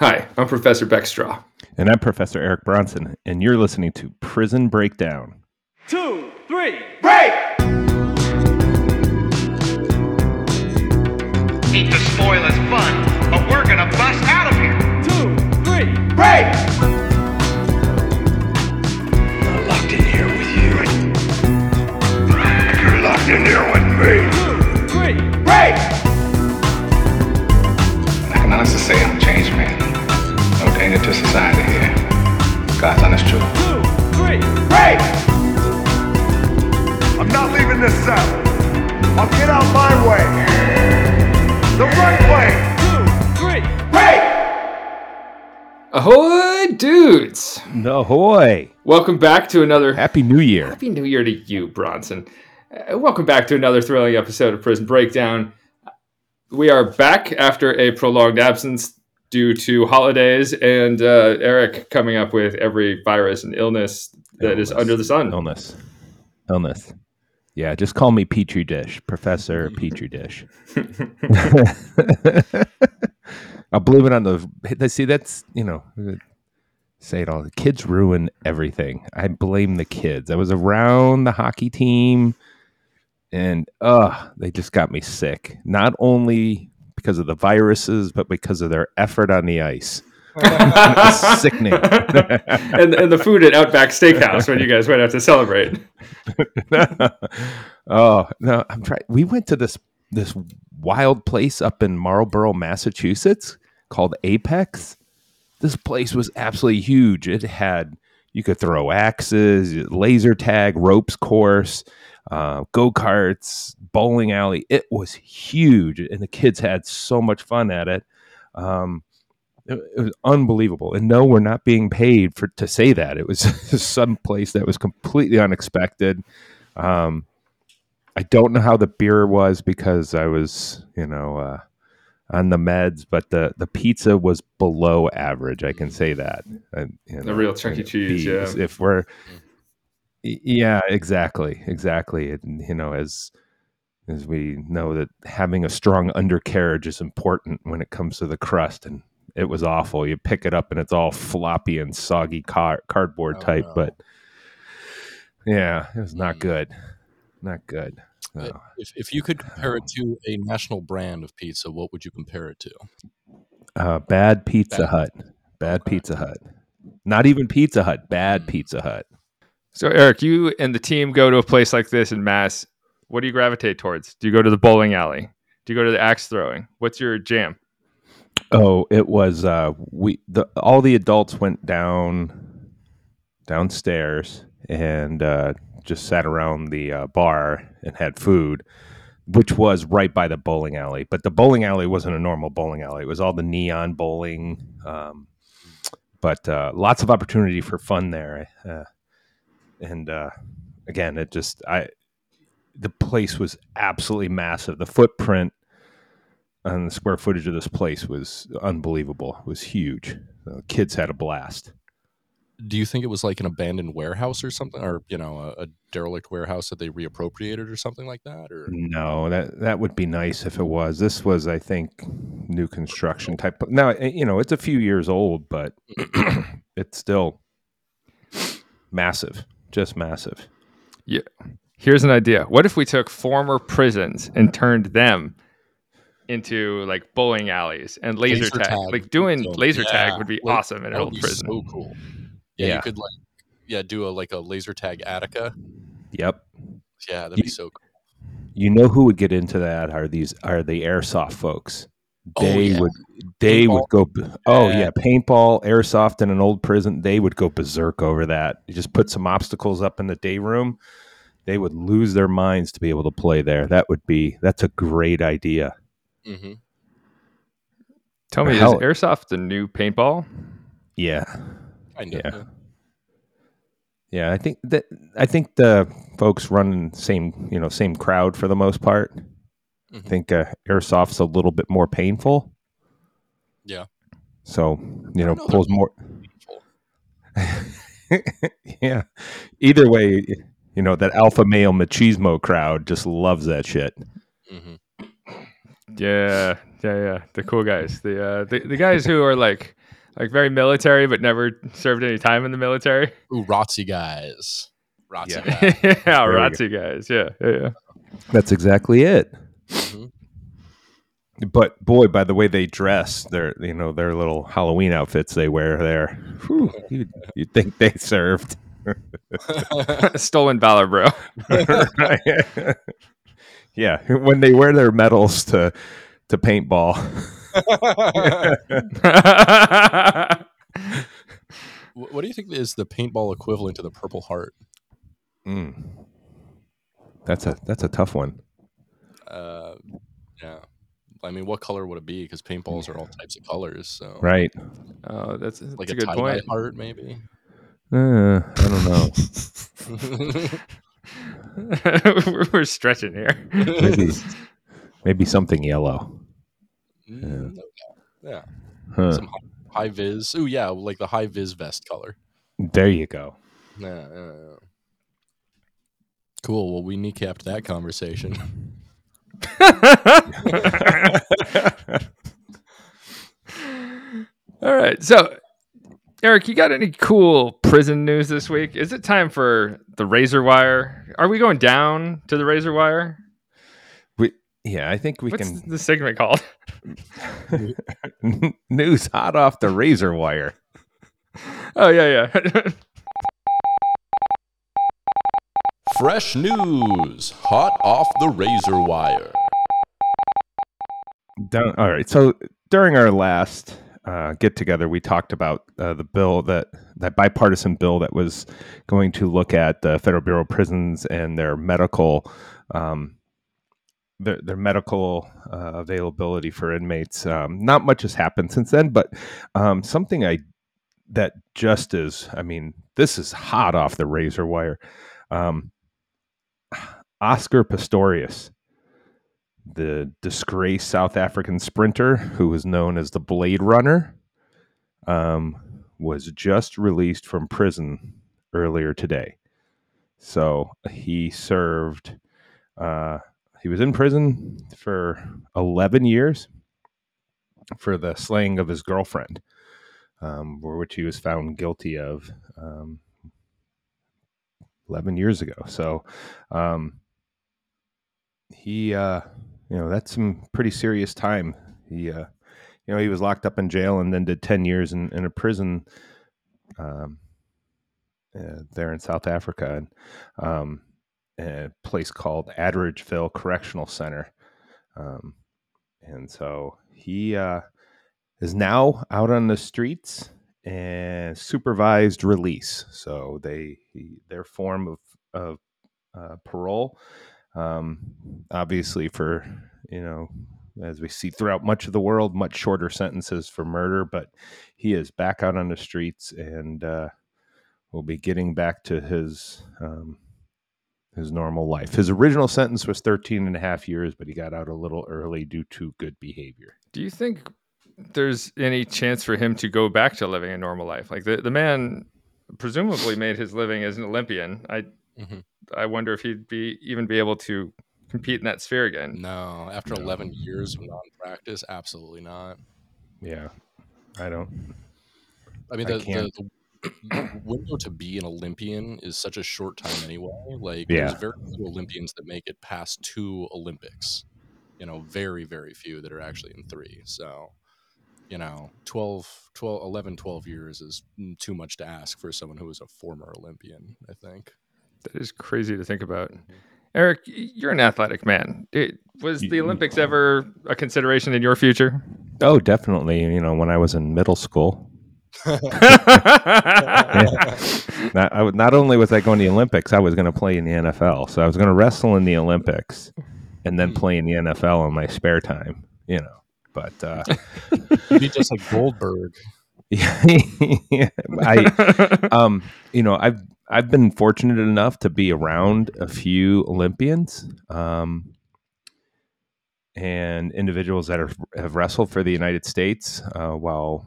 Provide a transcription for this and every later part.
Hi, I'm Professor Beck Strah. And I'm Professor Eric Bronson, and you're listening to Prison Breakdown. 2, 3, break! Eat the spoil is fun, but we're gonna bust out of here. 2, 3, break! I'm locked in here with you. You're locked in here with me. 2, 3, break! Economics is saying I'm changed, man. No danger to society here. God's honest truth. 2, 3, break! I'm not leaving this cell. I'll get out my way. The right way. 2, 3, break! Ahoy, dudes! Ahoy! Welcome back to another... Happy New Year. Happy New Year to you, Bronson. Welcome back to another thrilling episode of Prison Breakdown. We are back after a prolonged absence due to holidays and Eric coming up with every virus and illness that is under the sun. Illness. Yeah, just call me Petri Dish, Professor Petri Dish. I blame it on the... See, that's, you know, say it all. The kids ruin everything. I blame the kids. I was around the hockey team and they just got me sick. Not only... because of the viruses, but because of their effort on the ice. It's sickening. and the food at Outback Steakhouse when you guys went out to celebrate. Oh, no, I'm trying. We went to this wild place up in Marlboro, Massachusetts called Apex. This place was absolutely huge. It had, you could throw axes, laser tag, ropes course, go-karts, bowling alley. It was huge, and the kids had so much fun at it. It was unbelievable. And no, we're not being paid to say that. It was some place that was completely unexpected. I don't know how the beer was because I was, on the meds, but the pizza was below average. I can say that. The real Chuck E. Cheese, yeah. If we're... Yeah, exactly. And, as we know that having a strong undercarriage is important when it comes to the crust, and it was awful. You pick it up and it's all floppy and soggy cardboard type, no. But yeah, it was not good. Not good. No. If you could compare it to a national brand of pizza, what would you compare it to? Pizza Hut. Not even Pizza Hut. Bad Pizza Hut. So, Eric, you and the team go to a place like this in Mass. What do you gravitate towards? Do you go to the bowling alley? Do you go to the axe throwing? What's your jam? Oh, it was all the adults went downstairs and just sat around the bar and had food, which was right by the bowling alley. But the bowling alley wasn't a normal bowling alley. It was all the neon bowling, but lots of opportunity for fun there. And again, the place was absolutely massive. The footprint and the square footage of this place was unbelievable. It was huge. The kids had a blast. Do you think it was like an abandoned warehouse or something, or a derelict warehouse that they reappropriated or something like that? Or no, that would be nice if it was. This was, I think, new construction type. Now it's a few years old, but it's still. Massive, just massive. Yeah. Here's an idea. What if we took former prisons and turned them into like bowling alleys and laser tag? Like doing laser tag would be awesome in an old prison. So cool. Yeah, you could do a laser tag Attica. Yep. Yeah, that'd be so cool. You know who would get into that are the Airsoft folks. Paintball, Airsoft in an old prison. They would go berserk over that. You just put some obstacles up in the day room. They would lose their minds to be able to play there. That's a great idea. Mm-hmm. Tell me, is Airsoft the new paintball? Yeah. I know. Yeah. Yeah. I think the folks running same crowd for the most part. Mm-hmm. I think Airsoft's a little bit more painful. Yeah. So, pulls more. Yeah. Either way, that alpha male machismo crowd just loves that shit. Mm-hmm. Yeah. The cool guys. The guys who are like Like very military, but never served any time in the military. Ooh, ROTC guys. ROTC guys. Yeah, ROTC guys. Yeah. That's exactly it. Mm-hmm. But boy, by the way they dress, their little Halloween outfits they wear there. Whew, you'd think they served. Stolen valor, bro. Yeah, when they wear their medals to paintball. What do you think is the paintball equivalent to the Purple Heart? That's a tough one. Yeah. I mean, what color would it be? Because paintballs are all types of colors. So right. Oh, that's like a good point. Heart, maybe. I don't know. We're stretching here. Maybe something yellow. Yeah. Huh. Some high vis. Oh yeah, like the high vis vest color. There you go. Yeah. Cool. Well, we kneecapped that conversation. All right. So, Eric, you got any cool prison news this week? Is it time for the razor wire? Are we going down to the razor wire? What's the segment called? News hot off the razor wire. Oh, yeah. Fresh news, hot off the razor wire. All right. So during our last get-together, we talked about the bill that bipartisan bill that was going to look at the Federal Bureau of Prisons and their medical availability for inmates. Not much has happened since then, but something this is hot off the razor wire. Oscar Pistorius, the disgraced South African sprinter who was known as the Blade Runner, was just released from prison earlier today. So he served, he was in prison for 11 years for the slaying of his girlfriend, for which he was found guilty of 11 years ago. So, he that's some pretty serious time. He was locked up in jail and then did 10 years in a prison, there in South Africa, in a place called Adridgeville Correctional Center. And so he, is now out on the streets and supervised release. So their form of parole, obviously for, as we see throughout much of the world, much shorter sentences for murder, but he is back out on the streets and will be getting back to his normal life. His original sentence was 13 and a half years, but he got out a little early due to good behavior. Do you think there's any chance for him to go back to living a normal life? Like the man presumably made his living as an Olympian. I wonder if he'd be able to compete in that sphere again. No, after 11 years of non-practice, absolutely not. Yeah, I don't. I mean, the window to be an Olympian is such a short time anyway. Like, there's very few Olympians that make it past 2 Olympics. Very, very few that are actually in 3. So, 12 years is too much to ask for someone who was a former Olympian, I think. That is crazy to think about. Mm-hmm. Eric, you're an athletic man. Was the Olympics ever a consideration in your future? Oh, definitely. When I was in middle school. Not only was I going to the Olympics, I was going to play in the NFL. So I was going to wrestle in the Olympics and then play in the NFL in my spare time, But you'd be just like Goldberg. Yeah, I've been fortunate enough to be around a few Olympians and individuals that have wrestled for the United States while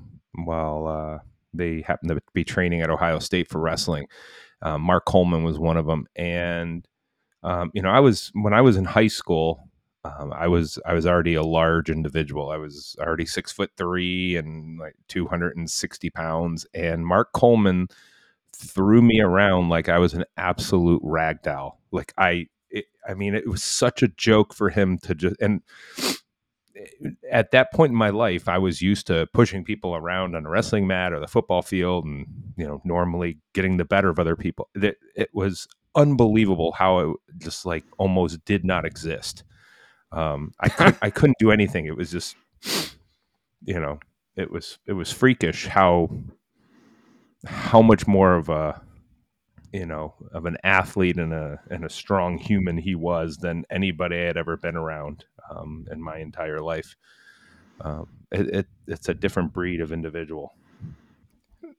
they happen to be training at Ohio State for wrestling. Mark Coleman was one of them, and I was when I was in high school. I was already a large individual. I was already 6'3" and like 260 pounds. And Mark Coleman threw me around like I was an absolute rag doll. Like it was such a joke for him to just, and at that point in my life, I was used to pushing people around on a wrestling mat or the football field and, you know, normally getting the better of other people. It was unbelievable how it just like almost did not exist. I couldn't do anything. It was just, you know, it was freakish how much more of a, you know, of an athlete and a strong human he was than anybody I had ever been around in my entire life. It's a different breed of individual.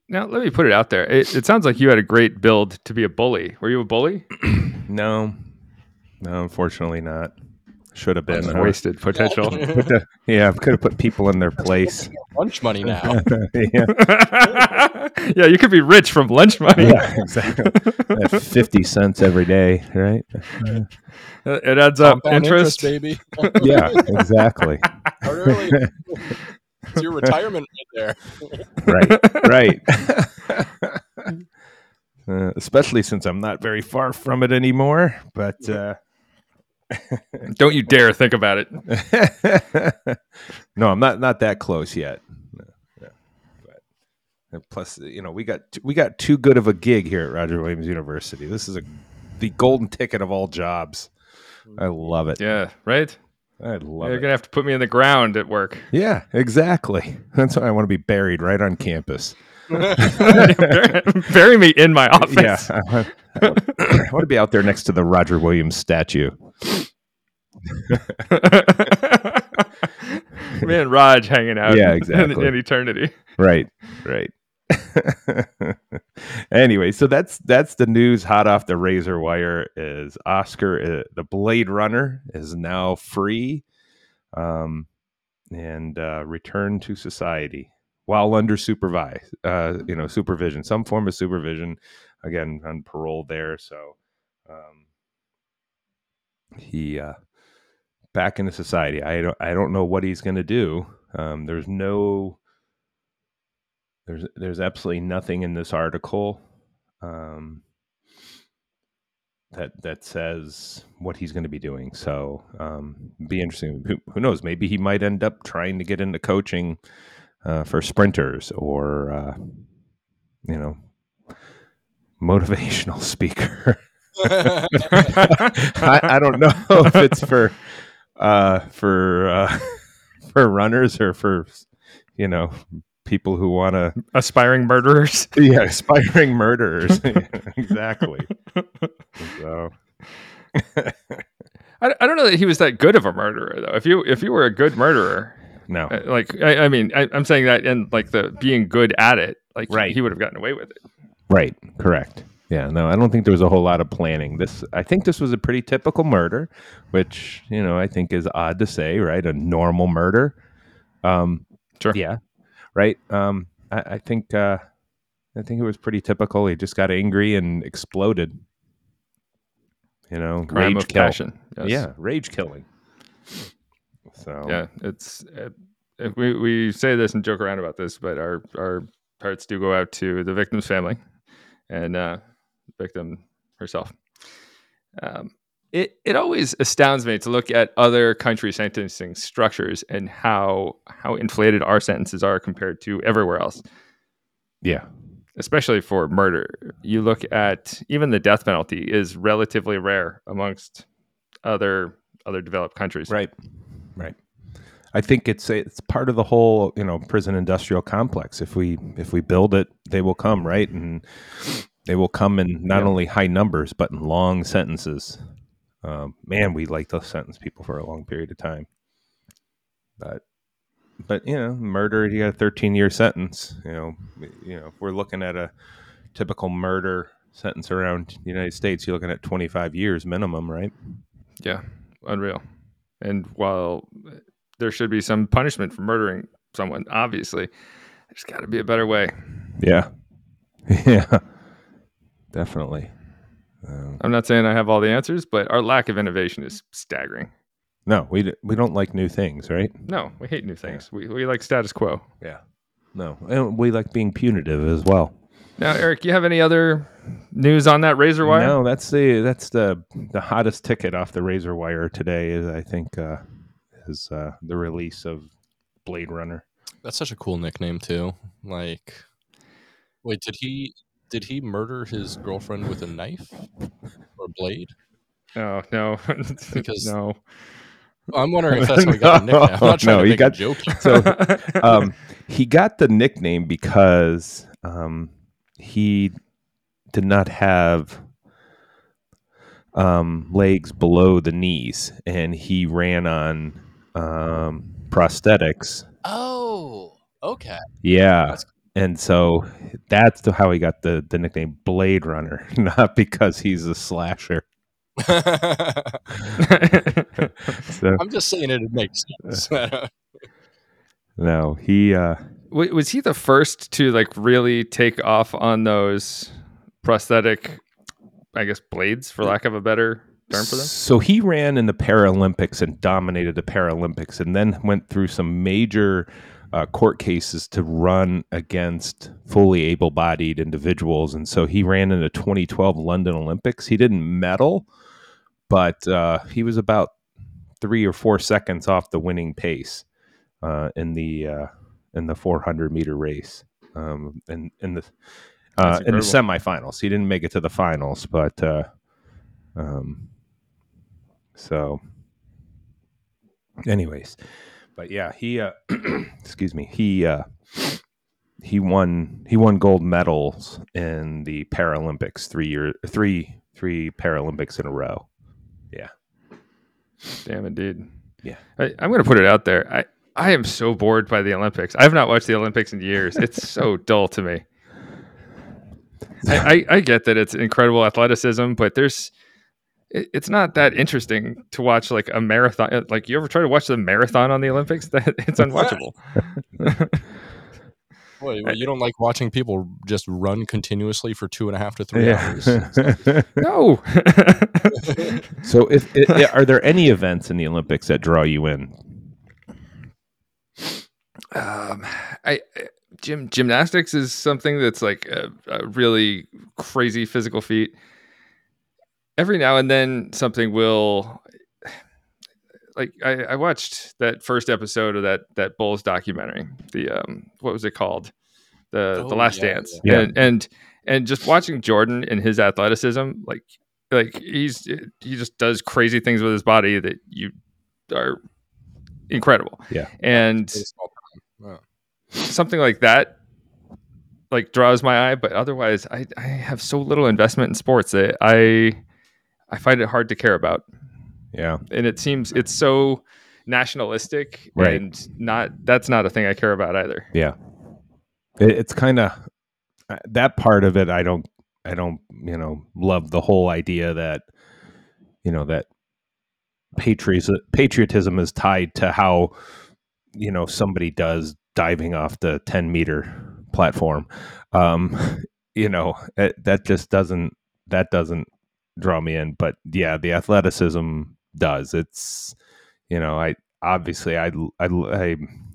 Now, let me put it out there. It sounds like you had a great build to be a bully. Were you a bully? No, unfortunately not. Should have been wasted potential. I could have put people in their place. Lunch money now. Yeah, you could be rich from lunch money. Yeah, exactly. At 50 cents every day, right? It adds up. Interest, baby. Yeah, exactly. It's your retirement right there. Right. Especially since I'm not very far from it anymore, but. Don't you dare think about it. No, I'm not that close yet. No. But plus, you know, we got too good of a gig here at Roger Williams University. This is the golden ticket of all jobs. I love it. Yeah, right? I love it. They're going to have to put me in the ground at work. Yeah, exactly. That's why I want to be buried right on campus. Bury me in my office. Yeah, I want to be out there next to the Roger Williams statue. Me and Raj hanging out. Yeah, exactly. In eternity. Right. Anyway, so that's the news hot off the razor wire. Is Oscar the Blade Runner is now free, and returned to society while under supervision, some form of supervision. Again, on parole there, so he back into society. I don't know what he's going to do. There's absolutely nothing in this article that says what he's going to be doing. So be interesting. Who knows? Maybe he might end up trying to get into coaching for sprinters or you know, motivational speaker. I don't know if it's for runners or for, you know, people who want to aspiring murderers. Exactly. So I don't know that he was that good of a murderer though. If you were a good murderer, no, like I'm saying that, and like the being good at it, like right. He would have gotten away with it. Right. Correct. Yeah. No, I don't think there was a whole lot of planning. I think this was a pretty typical murder, which, you know, I think is odd to say, right? A normal murder. Sure. Yeah. Right. I think it was pretty typical. He just got angry and exploded. You know, crime of passion. Yes. Yeah. Rage killing. So yeah, it's we say this and joke around about this, but our hearts do go out to the victim's family. And victim herself. It always astounds me to look at other country sentencing structures and how inflated our sentences are compared to everywhere else. Yeah, especially for murder. You look at even the death penalty is relatively rare amongst other developed countries. Right. I think it's part of the whole, you know, prison industrial complex. If we build it, they will come, right? And they will come in not only high numbers, but in long sentences. Man, we like to sentence people for a long period of time. But you know, murder, you got a 13-year sentence. You know, if we're looking at a typical murder sentence around the United States, you're looking at 25 years minimum, right? Yeah, unreal. And while there should be some punishment for murdering someone, obviously, there's got to be a better way. Yeah, definitely. I'm not saying I have all the answers, but our lack of innovation is staggering. No, we don't like new things, right? No, we hate new things. Yeah. We like status quo. Yeah. No, and we like being punitive as well. Now, Eric, you have any other news on that razor wire? No, that's the hottest ticket off the razor wire today. I think is the release of Blade Runner. That's such a cool nickname too. Like, wait, did he murder his girlfriend with a knife or a blade? Oh, no. Because no. I'm wondering if that's how he got the nickname. I'm not trying to make a joke. So, he got the nickname because he did not have legs below the knees, and he ran on prosthetics. Oh, okay. Yeah. That's cool. And so that's how he got the nickname Blade Runner, not because he's a slasher. So, I'm just saying it makes sense. No, he was he the first to like really take off on those prosthetic, I guess, blades, for lack of a better term for them? So he ran in the Paralympics and dominated the Paralympics, and then went through some major court cases to run against fully able-bodied individuals. And so he ran in the 2012 London Olympics. He didn't medal, but he was about 3 or 4 seconds off the winning pace in the 400-meter race in the semifinals. He didn't make it to the finals, but so anyways. But yeah, he excuse me, he won gold medals in the Paralympics three Paralympics in a row. Yeah. Damn it, dude. Yeah. I'm gonna put it out there. I am so bored by the Olympics. I have not watched the Olympics in years. It's so dull to me. I get that it's incredible athleticism, but it's not that interesting to watch like a marathon. Like, you ever try to watch the marathon on the Olympics? It's unwatchable. Well, you don't like watching people just run continuously for 2.5 to 3 hours. No. So are there any events in the Olympics that draw you in? Gymnastics is something that's like a really crazy physical feat. Every now and then something will, like, I watched that first episode of that Bulls documentary, the, what was it called? The Last Dance. Yeah. And just watching Jordan and his athleticism, like he just does crazy things with his body that you are incredible. Yeah. And wow. Something like that, like, draws my eye, but otherwise I have so little investment in sports that I find it hard to care about. Yeah. And it seems it's so nationalistic, right? And that's not a thing I care about either. Yeah. It's kind of that part of it. I don't, love the whole idea that, that patriotism is tied to how, somebody does diving off the 10 meter platform. That just doesn't draw me in. But yeah, the athleticism does. It's I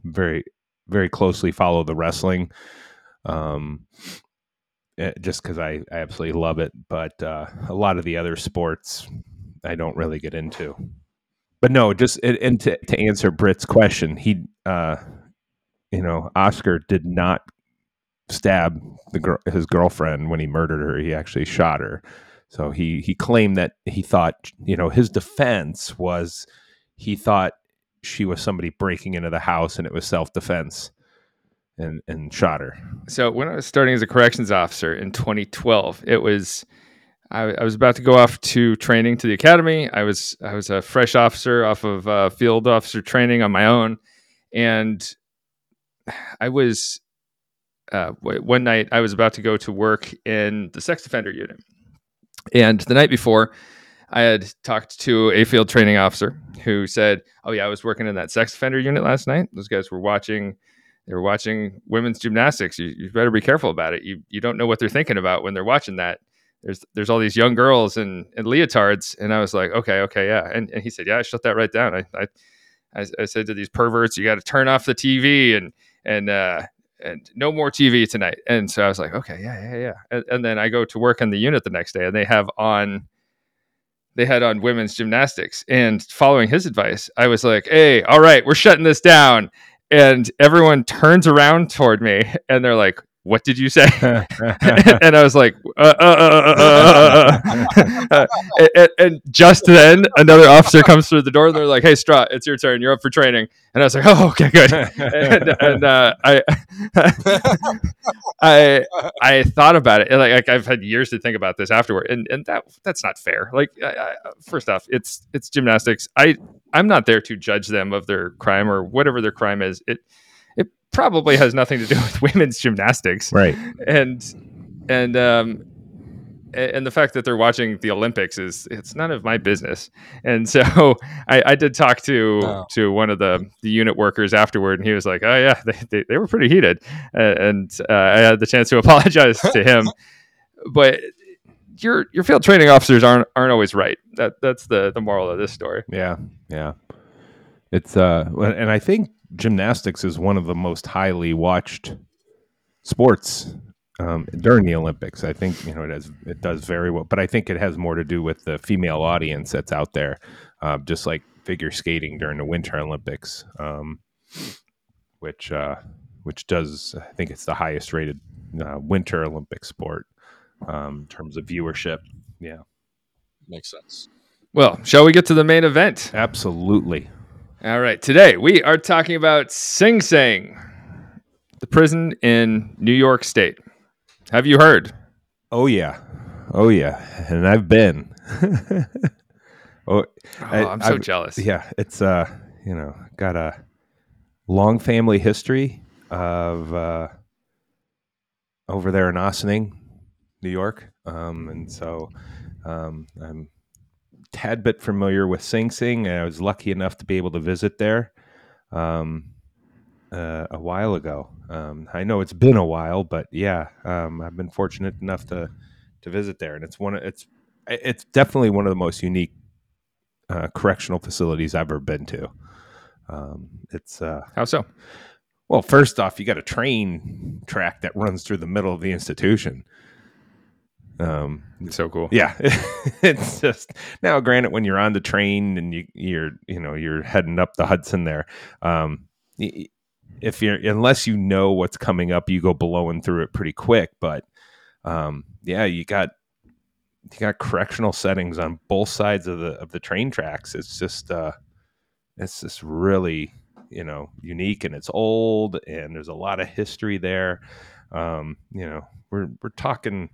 very, very closely follow the wrestling, just because I absolutely love it. But a lot of the other sports I don't really get into. But no, just and to answer Britt's question, he Oscar did not stab his girlfriend when he murdered her. He actually shot her. So he claimed that he thought, his defense was he thought she was somebody breaking into the house, and it was self-defense, and shot her. So when I was starting as a corrections officer in 2012, it was I was about to go off to training to the academy. I was a fresh officer off of field officer training on my own, and I was one night I was about to go to work in the sex offender unit. And the night before, I had talked to a field training officer who said, "Oh yeah, I was working in that sex offender unit last night. Those guys were watching women's gymnastics. You better be careful about it. You don't know what they're thinking about when they're watching that. there's all these young girls in leotards. And I was like, okay. Yeah. And he said, yeah, I shut that right down. I said to these perverts, you got to turn off the TV and no more TV tonight. And so I was like, okay, yeah. And then I go to work in the unit the next day, and they had on women's gymnastics, and following his advice, I was like, hey, all right, we're shutting this down. And everyone turns around toward me and they're like, what did you say? And I was like, and just then another officer comes through the door and they're like, hey, Strah, it's your turn. You're up for training. And I was like, oh, okay, good. I thought about it. And like I've had years to think about this afterward. And that's not fair. Like, first off, it's gymnastics. I'm not there to judge them of their crime or whatever their crime is. It probably has nothing to do with women's gymnastics. Right. And the fact that they're watching the Olympics it's none of my business. And so I did talk to one of the unit workers afterward, and he was like, oh yeah, they were pretty heated. And I had the chance to apologize to him, but your field training officers aren't always right. That's the moral of this story. Yeah. It's, and I think gymnastics is one of the most highly watched sports during the Olympics. I think it does very well, but I think it has more to do with the female audience that's out there, just like figure skating during the Winter Olympics, which does. I think it's the highest rated Winter Olympic sport in terms of viewership. Yeah, makes sense. Well, shall we get to the main event? Absolutely. All right. Today we are talking about Sing Sing, the prison in New York State. Have you heard? Oh yeah. And I've been. I'm so jealous. Yeah, it's got a long family history of over there in Ossining, New York, and so I'm tad bit familiar with Sing Sing, and I was lucky enough to be able to visit there a while ago. I know it's been a while, but yeah, I've been fortunate enough to visit there, and it's definitely one of the most unique correctional facilities I've ever been to. How so? Well, first off, you got a train track that runs through the middle of the institution. It's so cool. Yeah. It's just, now granted, when you're on the train and you're heading up the Hudson there, unless you know what's coming up, you go blowing through it pretty quick, but, yeah, you got correctional settings on both sides of the train tracks. It's just really, unique, and it's old, and there's a lot of history there. We're talking,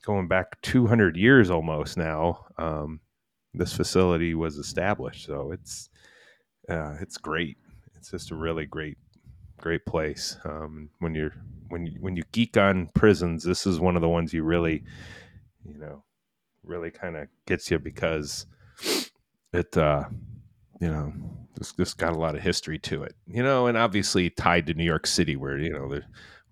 going back 200 years almost now, this facility was established. So it's great. It's just a really great, great place. When you geek on prisons, this is one of the ones you really kind of gets you, because it, this got a lot of history to it, and obviously tied to New York City, where,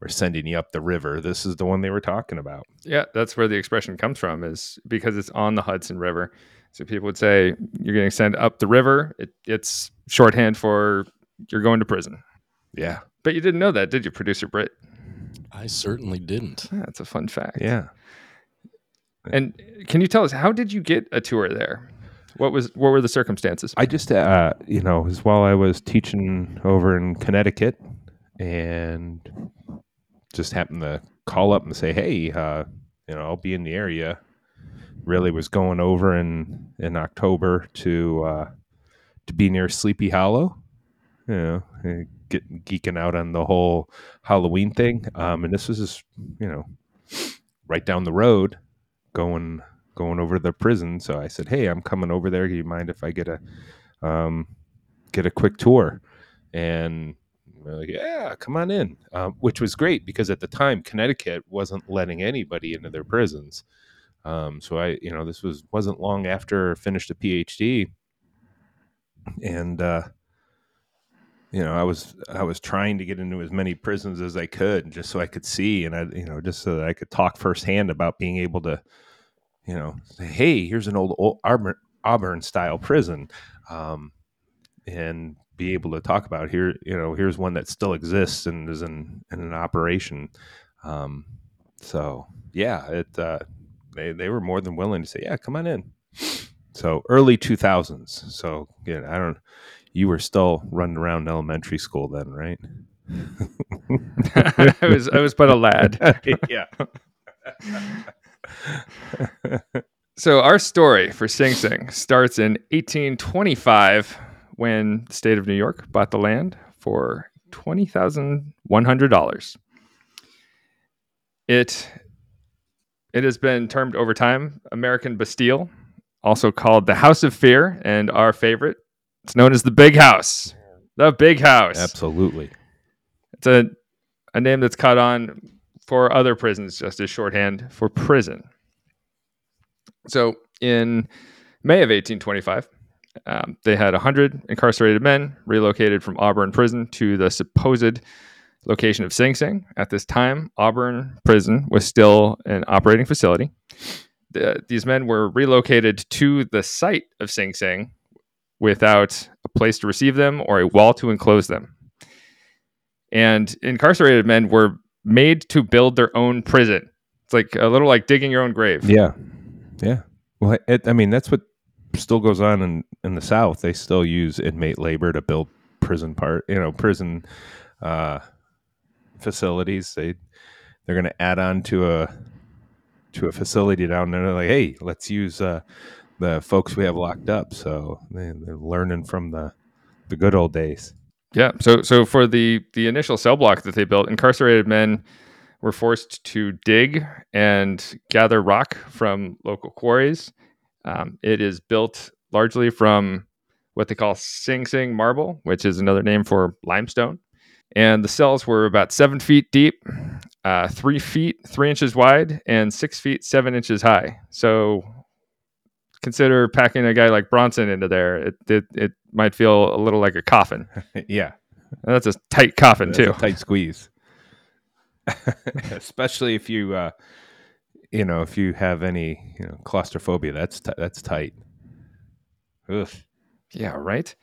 we're sending you up the river. This is the one they were talking about. Yeah, that's where the expression comes from, is because it's on the Hudson River. So people would say, you're getting sent up the river. It's shorthand for you're going to prison. Yeah. But you didn't know that, did you, Producer Britt? I certainly didn't. Yeah, that's a fun fact. Yeah. And can you tell us, how did you get a tour there? What were the circumstances? I just, was while I was teaching over in Connecticut, and just happened to call up and say, hey, I'll be in the area. Really was going over in October to be near Sleepy Hollow, geeking out on the whole Halloween thing. And this was just, right down the road going over the prison. So I said, hey, I'm coming over there. Do you mind if I get a quick tour? And we're like, yeah, come on in, which was great, because at the time Connecticut wasn't letting anybody into their prisons. So I, this wasn't long after I finished a PhD, and you know, I was trying to get into as many prisons as I could, just so I could see, and just so that I could talk firsthand about being able to, you know, say, hey, here's an old Auburn style prison, and be able to talk about here, you know, here's one that still exists and is in operation. So yeah, they were more than willing to say, yeah, come on in. So early 2000s. So yeah, you were still running around elementary school then, right? I was but a lad. Yeah. So our story for Sing Sing starts in 1825 when the state of New York bought the land for $20,100. It has been termed over time American Bastille, also called the House of Fear, and our favorite, it's known as the Big House. The Big House. Absolutely. It's a name that's caught on for other prisons, just as shorthand for prison. So in May of 1825, they had 100 incarcerated men relocated from Auburn Prison to the supposed location of Sing Sing. At this time, Auburn Prison was still an operating facility. These men were relocated to the site of Sing Sing without a place to receive them or a wall to enclose them. And incarcerated men were made to build their own prison. It's like a little like digging your own grave. Yeah. Yeah. Well, that's what still goes on in the South. They still use inmate labor to build prison facilities. They're going to add on to a facility down there. They're like, hey, let's use the folks we have locked up. So they're learning from the good old days. Yeah. So for the initial cell block that they built, incarcerated men were forced to dig and gather rock from local quarries. It is built largely from what they call Sing Sing marble, which is another name for limestone. And the cells were about 7 feet deep, 3 feet, 3 inches wide, and 6 feet, 7 inches high. So consider packing a guy like Bronson into there. It might feel a little like a coffin. Yeah. And that's a tight coffin, too. A tight squeeze. Especially if you, if you have any, claustrophobia, that's tight. Ugh. Yeah. Right.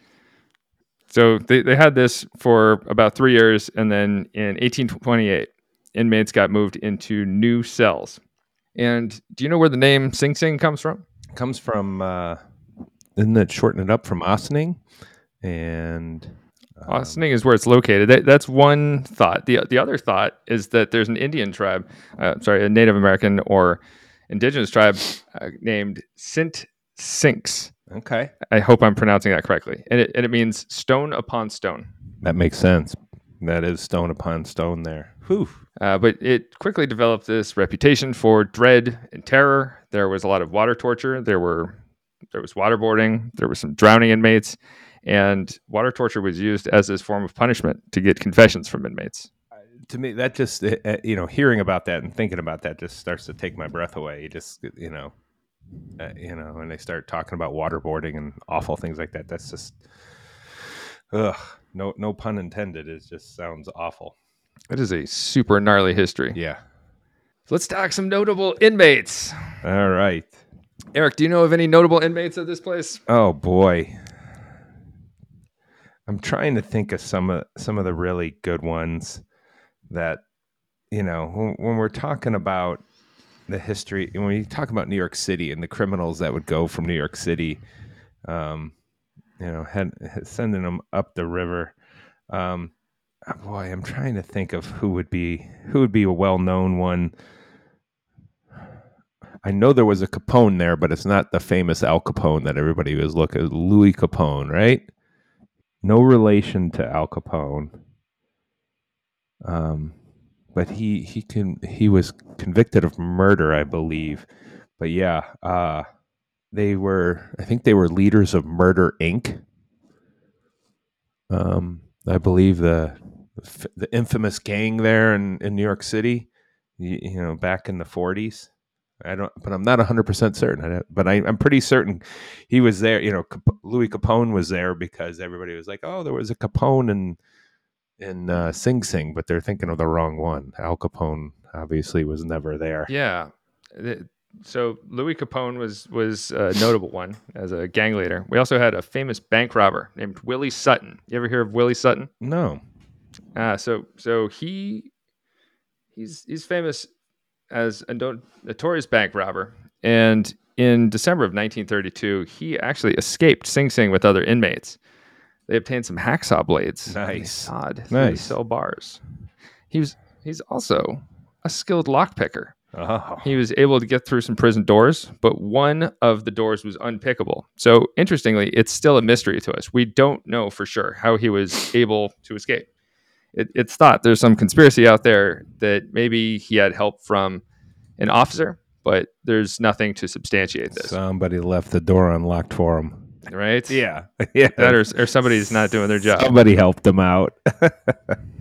So they had this for about 3 years, and then in 1828, inmates got moved into new cells. And do you know where the name Sing Sing comes from? It comes from, isn't that shortened it up from Ossining? And Ossining is where it's located. That's one thought. The other thought is that there's an Indian tribe, a Native American or indigenous tribe named Sint Sinks. Okay. I hope I'm pronouncing that correctly. And it means stone upon stone. That makes sense. That is stone upon stone there. Whew. But it quickly developed this reputation for dread and terror. There was a lot of water torture. There was waterboarding. There were some drowning inmates. And water torture was used as this form of punishment to get confessions from inmates. To me, that just, hearing about that and thinking about that just starts to take my breath away. You just, and they start talking about waterboarding and awful things like that. That's just, no pun intended. It just sounds awful. It is a super gnarly history. Yeah. So let's talk some notable inmates. All right. Eric, do you know of any notable inmates at this place? Oh boy. I'm trying to think of some of the really good ones that, when we're talking about the history, and when you talk about New York City and the criminals that would go from New York City, sending them up the river. I'm trying to think of who would be a well-known one. I know there was a Capone there, but it's not the famous Al Capone that everybody was looking at. Louis Capone, right? No relation to Al Capone. But he was convicted of murder, I believe. But yeah, I think they were leaders of Murder Inc. I believe the infamous gang there in New York City, back in the 40s. I don't, but I'm not 100% certain. But I'm pretty certain he was there. You know, Louis Capone was there because everybody was like, "Oh, there was a Capone in Sing Sing," but they're thinking of the wrong one. Al Capone obviously was never there. Yeah. So Louis Capone was a notable one as a gang leader. We also had a famous bank robber named Willie Sutton. You ever hear of Willie Sutton? No. So he's famous as a notorious bank robber. And in December of 1932, he actually escaped Sing Sing with other inmates. They obtained some hacksaw blades. Nice. Nice. Cell bars. He's also a skilled lockpicker. Oh. He was able to get through some prison doors, but one of the doors was unpickable. So interestingly, it's still a mystery to us. We don't know for sure how he was able to escape. It's thought there's some conspiracy out there that maybe he had help from an officer, but there's nothing to substantiate this. Somebody left the door unlocked for him. Right? Yeah. That or somebody's not doing their job. Somebody helped him out.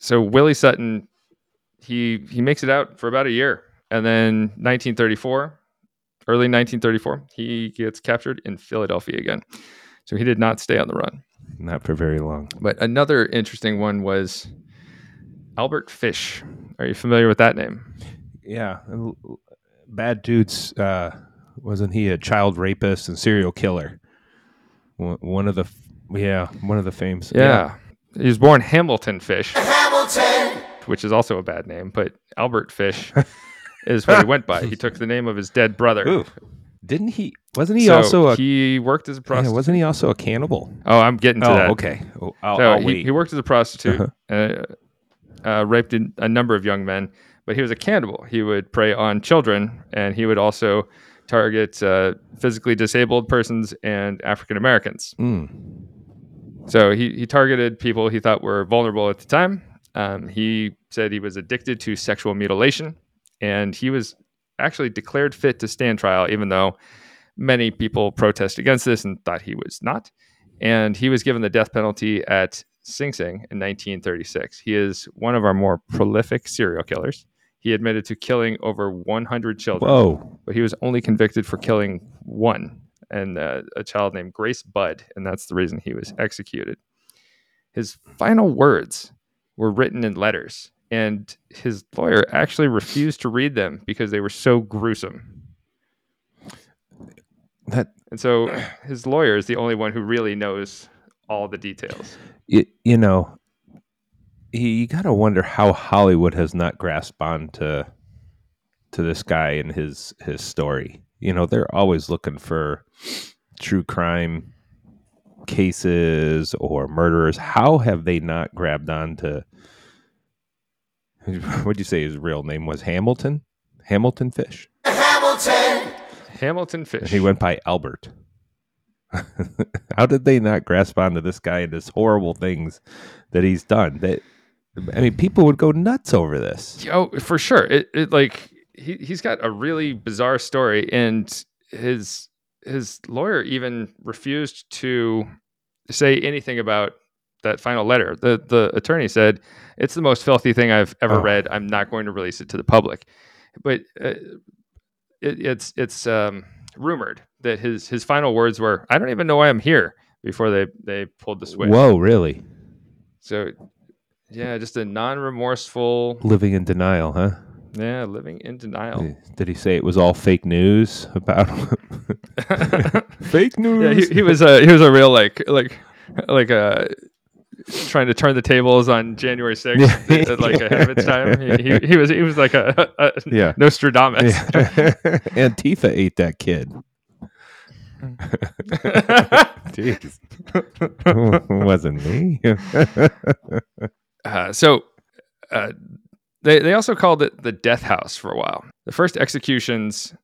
So Willie Sutton, he makes it out for about a year. And then 1934, he gets captured in Philadelphia again. So he did not stay on the run. Not for very long. But another interesting one was Albert Fish. Are you familiar with that name? Yeah. Bad dudes. Wasn't he a child rapist and serial killer? One of the fames. Yeah. He was born Hamilton Fish. Hamilton! Which is also a bad name, but Albert Fish... is what he went by. He took the name of his dead brother. Ooh. Didn't he? Wasn't he he worked as a prostitute. Yeah, wasn't he also a cannibal? Oh, I'm getting to that. Okay. Oh, he worked as a prostitute, raped a number of young men, but he was a cannibal. He would prey on children, and he would also target physically disabled persons and African Americans. Mm. So he targeted people he thought were vulnerable at the time. He said he was addicted to sexual mutilation. And he was actually declared fit to stand trial, even though many people protested against this and thought he was not. And he was given the death penalty at Sing Sing in 1936. He is one of our more prolific serial killers. He admitted to killing over 100 children. Whoa. But he was only convicted for killing one, and a child named Grace Budd. And that's the reason he was executed. His final words were written in letters. And his lawyer actually refused to read them because they were so gruesome. And so his lawyer is the only one who really knows all the details. You got to wonder how Hollywood has not grasped on to this guy and his story. You know, they're always looking for true crime cases or murderers. How have they not grabbed on to... What'd you say his real name was? Hamilton? Hamilton Fish. Hamilton Fish. And he went by Albert. How did they not grasp onto this guy and his horrible things that he's done? People would go nuts over this. Oh, for sure. He's got a really bizarre story, and his lawyer even refused to say anything about that final letter. The attorney said, "It's the most filthy thing I've ever read. I'm not going to release it to the public." But it's rumored that his final words were, "I don't even know why I'm here," before they pulled the switch. Whoa, really? So, yeah, just a non-remorseful... Living in denial, huh? Yeah, living in denial. Did he say it was all fake news about him? Fake news? Yeah, he was a real, trying to turn the tables on January 6th, ahead of its time. He was like a Nostradamus. Yeah. Antifa ate that kid. Jeez. Wasn't me. So they also called it the Death House for a while. The first executions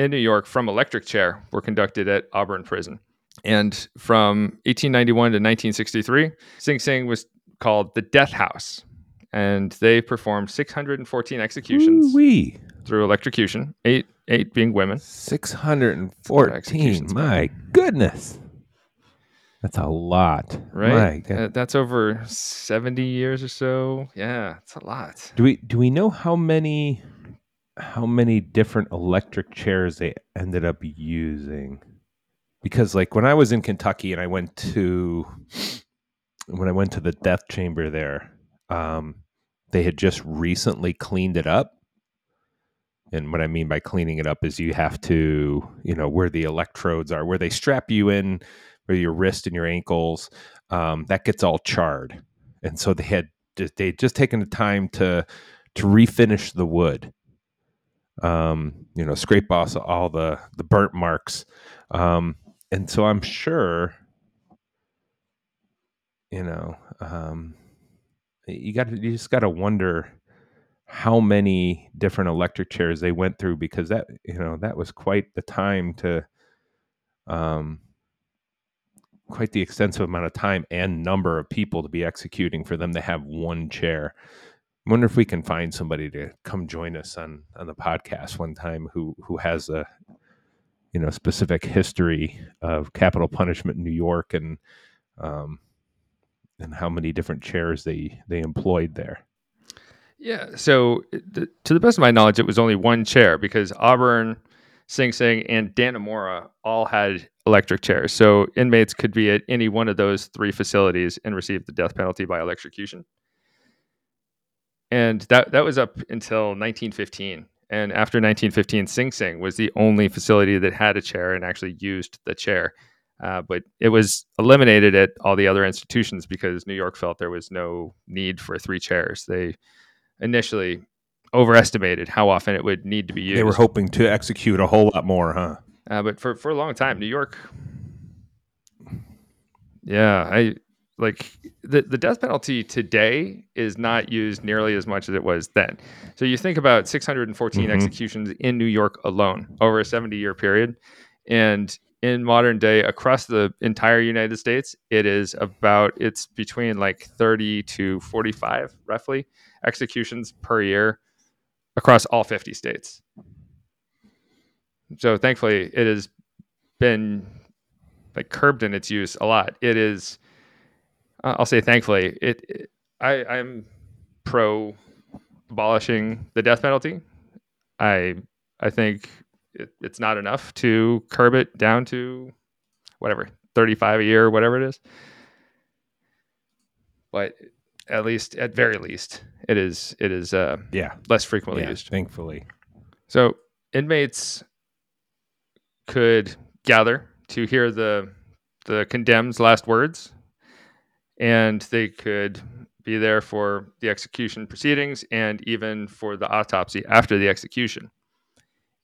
in New York from electric chair were conducted at Auburn Prison. And from 1891 to 1963, Sing Sing was called the Death House. And they performed 614 executions. Ooh-wee. Through electrocution, eight being women. 614. My goodness. That's a lot. Right? That's over 70 years or so. Yeah, it's a lot. Do we know how many how many different electric chairs they ended up using. Because like when I was in Kentucky and when I went to the death chamber there, they had just recently cleaned it up. And what I mean by cleaning it up is you have to, where the electrodes are, where they strap you in, where your wrist and your ankles, that gets all charred. And so they had just taken the time to refinish the wood, scrape off all the burnt marks. And so I'm sure, you just got to wonder how many different electric chairs they went through, because that was quite the time to, quite the extensive amount of time and number of people to be executing for them to have one chair. I wonder if we can find somebody to come join us on the podcast one time who has a, specific history of capital punishment in New York and how many different chairs they employed there. Yeah, so to the best of my knowledge, it was only one chair, because Auburn, Sing Sing, and Dannemora all had electric chairs. So inmates could be at any one of those three facilities and receive the death penalty by electrocution. And that was up until 1915. And after 1915, Sing Sing was the only facility that had a chair and actually used the chair. But it was eliminated at all the other institutions because New York felt there was no need for three chairs. They initially overestimated how often it would need to be used. They were hoping to execute a whole lot more, huh? But for a long time, New York, the death penalty today is not used nearly as much as it was then. So you think about 614 executions in New York alone over a 70-year period. And in modern day, across the entire United States, it's between like 30 to 45, roughly, executions per year across all 50 states. So thankfully, it has been curbed in its use a lot. It is, I'll say thankfully, I'm pro abolishing the death penalty. I think it's not enough to curb it down to whatever, 35 a year, whatever it is. But at very least, it is less frequently used. Thankfully. So inmates could gather to hear the condemned's last words, and they could be there for the execution proceedings and even for the autopsy after the execution.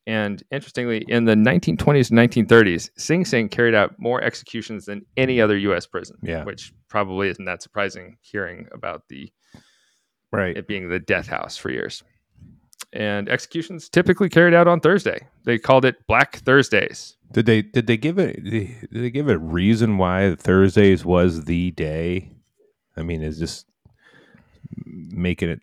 And interestingly, in the 1920s and 1930s, Sing Sing carried out more executions than any other U.S. prison, which probably isn't that surprising hearing about it being the death house for years. And executions typically carried out on Thursday. They called it Black Thursdays. Did they give a reason why Thursdays was the day? I mean, is just making it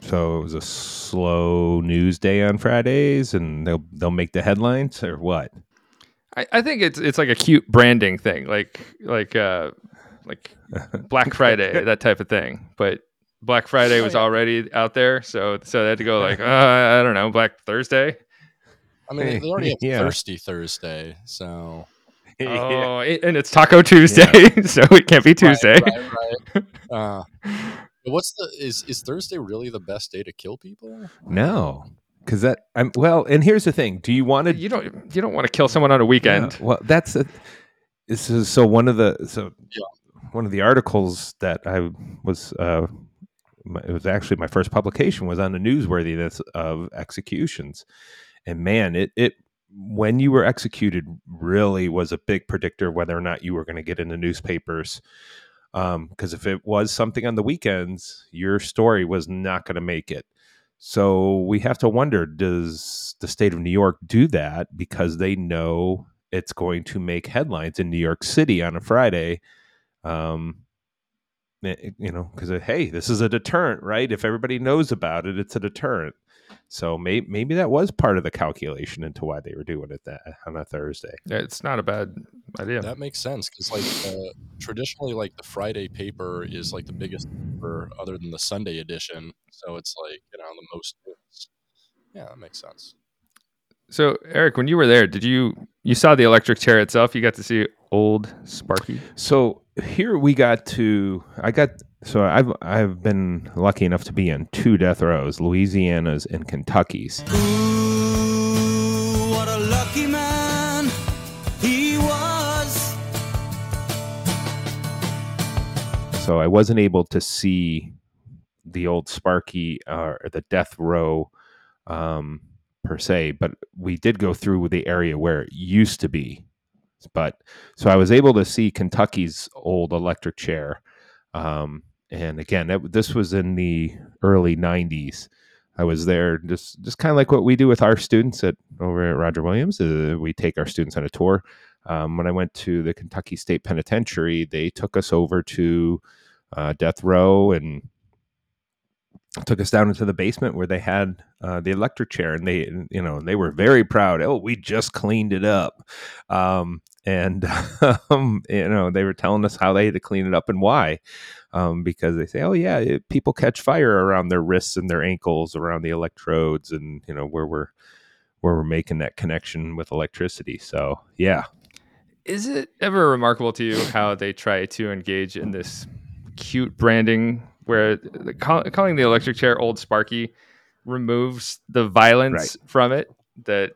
so it was a slow news day on Fridays, and they'll make the headlines, or what? I think it's like a cute branding thing, like Black Friday, that type of thing. But Black Friday was already out there, so they had to go I don't know, Black Thursday. I mean, they already have Thirsty Thursday, so. Oh, and it's Taco Tuesday, so it can't be Tuesday. Right. Is Thursday really the best day to kill people? No, because and here's the thing: do you want to? You don't want to kill someone on a weekend. Yeah, well, one of the articles that I was it was actually my first publication was on the newsworthiness of executions, and man, it when you were executed really was a big predictor whether or not you were going to get in the newspapers. Because if it was something on the weekends, your story was not going to make it. So we have to wonder, does the state of New York do that because they know it's going to make headlines in New York City on a Friday? Because hey, this is a deterrent, right? If everybody knows about it, it's a deterrent. So maybe that was part of the calculation into why they were doing it on a Thursday. Yeah, it's not a bad idea. That makes sense because, traditionally, the Friday paper is the biggest paper other than the Sunday edition. So it's the most. Yeah, that makes sense. So, Eric, when you were there, did you saw the electric chair itself? You got to see old Sparky? So here we got to I've been lucky enough to be on two death rows, Louisiana's and Kentucky's. Ooh, what a lucky man he was. So I wasn't able to see the old Sparky or the death row per se, but we did go through the area where it used to be. But so I was able to see Kentucky's old electric chair. And again, this was in the early 90s. I was there just kind of like what we do with our students over at Roger Williams. We take our students on a tour. When I went to the Kentucky State Penitentiary, they took us over to death row and took us down into the basement where they had the electric chair, and they were very proud. Oh, we just cleaned it up. They were telling us how they had to clean it up and why, because they say, oh yeah, people catch fire around their wrists and their ankles around the electrodes, and where we're making that connection with electricity. So yeah. Is it ever remarkable to you how they try to engage in this cute branding where calling the electric chair old Sparky removes the violence from it, the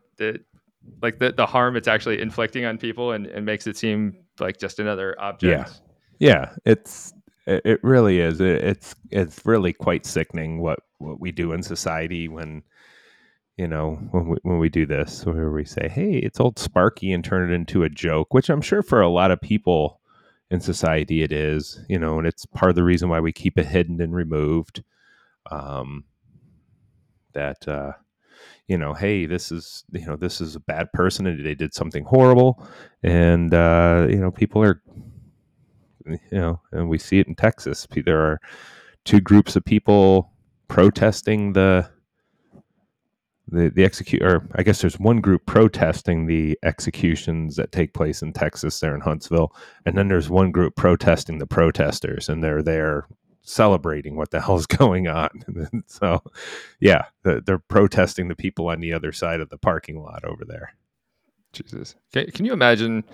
harm it's actually inflicting on people, and makes it seem like just another object? Yeah. It really is. It's really quite sickening what we do in society when we do this, where we say, hey, it's old Sparky, and turn it into a joke, which I'm sure for a lot of people in society it is, and it's part of the reason why we keep it hidden and removed. Hey, this is a bad person and they did something horrible, and people are, and we see it in Texas. There are two groups of people protesting the execution, or I guess there's one group protesting the executions that take place in Texas there in Huntsville, and then there's one group protesting the protesters, and they're there celebrating what the hell's going on. So yeah, they're protesting the people on the other side of the parking lot over there. Jesus. Can you imagine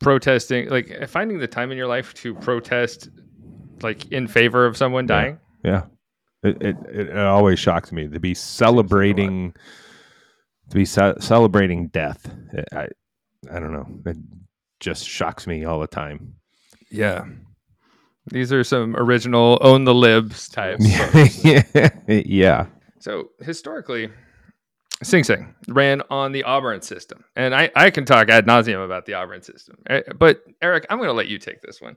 protesting, like finding the time in your life to protest like in favor of someone dying? Yeah. It always shocks me to be celebrating celebrating death. I don't know. It just shocks me all the time. Yeah. These are some original own the libs types. Yeah. So historically, Sing Sing ran on the Auburn system. And I can talk ad nauseum about the Auburn system. But Eric, I'm going to let you take this one.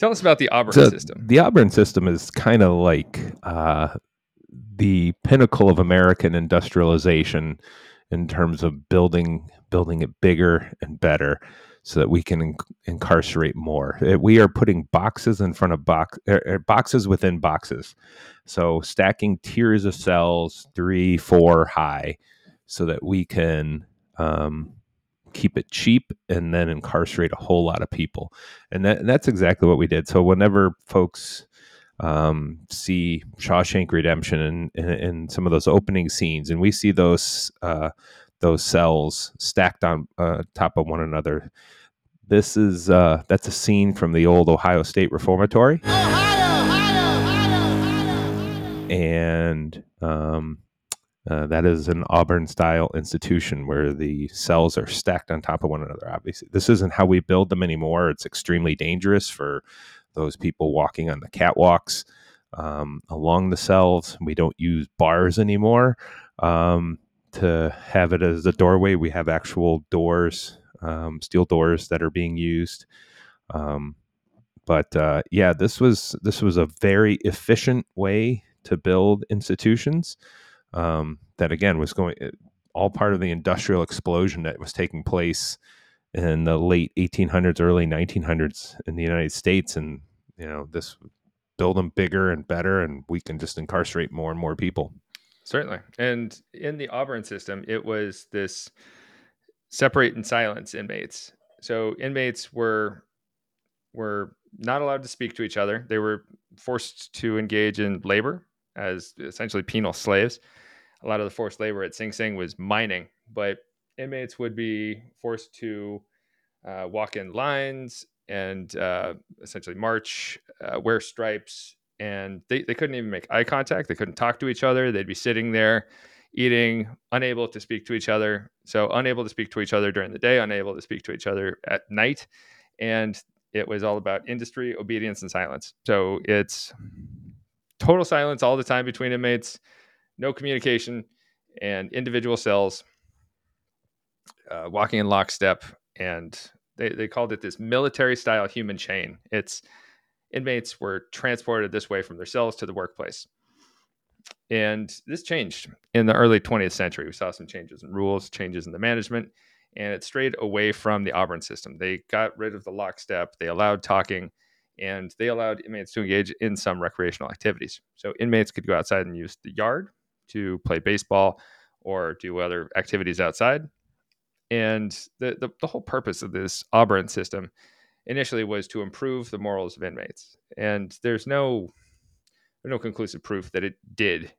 Tell us about the Auburn system. The Auburn system is kind of like the pinnacle of American industrialization in terms of building it bigger and better so that we can incarcerate more. We are putting boxes in front of boxes within boxes. So stacking tiers of cells 3-4 high so that we can keep it cheap and then incarcerate a whole lot of people. And that's exactly what we did. So whenever folks see Shawshank Redemption and some of those opening scenes, and we see those cells stacked on top of one another, this is that's a scene from the old Ohio State Reformatory. Ohio. And that is an Auburn-style institution where the cells are stacked on top of one another, obviously. This isn't how we build them anymore. It's extremely dangerous for those people walking on the catwalks along the cells. We don't use bars anymore to have it as a doorway. We have actual doors, steel doors that are being used. This was a very efficient way to build institutions. That again was all part of the industrial explosion that was taking place in the late 1800s, early 1900s in the United States. And, this build them bigger and better, and we can just incarcerate more and more people. Certainly. And in the Auburn system, it was this separate and silence inmates. So inmates were not allowed to speak to each other. They were forced to engage in labor as essentially penal slaves. a lot of the forced labor at Sing Sing was mining, but inmates would be forced to walk in lines and essentially march, wear stripes, and they couldn't even make eye contact. They couldn't talk to each other. They'd be sitting there eating, unable to speak to each other. So unable to speak to each other during the day, unable to speak to each other at night. And it was all about industry, obedience, and silence. So it's total silence all the time between inmates, no communication, and individual cells walking in lockstep. And they called it this military-style human chain. It's inmates were transported this way from their cells to the workplace. And this changed in the early 20th century. We saw some changes in rules, changes in the management, and it strayed away from the Auburn system. They got rid of the lockstep. They allowed talking, and they allowed inmates to engage in some recreational activities. So inmates could go outside and use the yard to play baseball or do other activities outside. And the whole purpose of this Auburn system initially was to improve the morals of inmates. And there's no conclusive proof that it did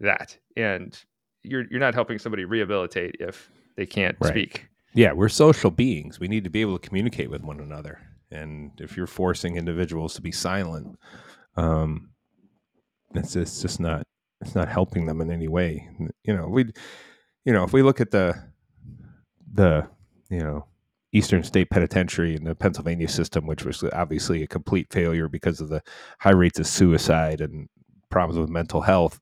that. And you're not helping somebody rehabilitate if they can't speak. Yeah, we're social beings. We need to be able to communicate with one another. And if you're forcing individuals to be silent, it's not helping them in any way. If we look at the Eastern State Penitentiary and the Pennsylvania system, which was obviously a complete failure because of the high rates of suicide and problems with mental health.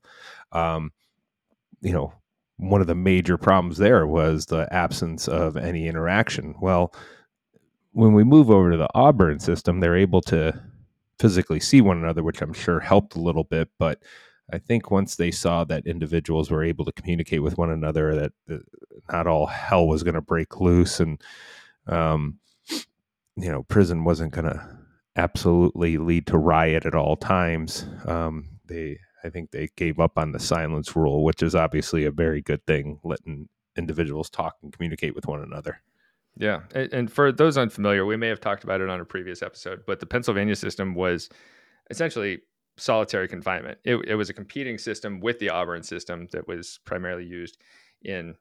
One of the major problems there was the absence of any interaction. Well, when we move over to the Auburn system, they're able to physically see one another, which I'm sure helped a little bit. But I think once they saw that individuals were able to communicate with one another, that not all hell was going to break loose, and prison wasn't going to absolutely lead to riot at all times. I think they gave up on the silence rule, which is obviously a very good thing, letting individuals talk and communicate with one another. Yeah. And for those unfamiliar, we may have talked about it on a previous episode, but the Pennsylvania system was essentially solitary confinement. It was a competing system with the Auburn system that was primarily used in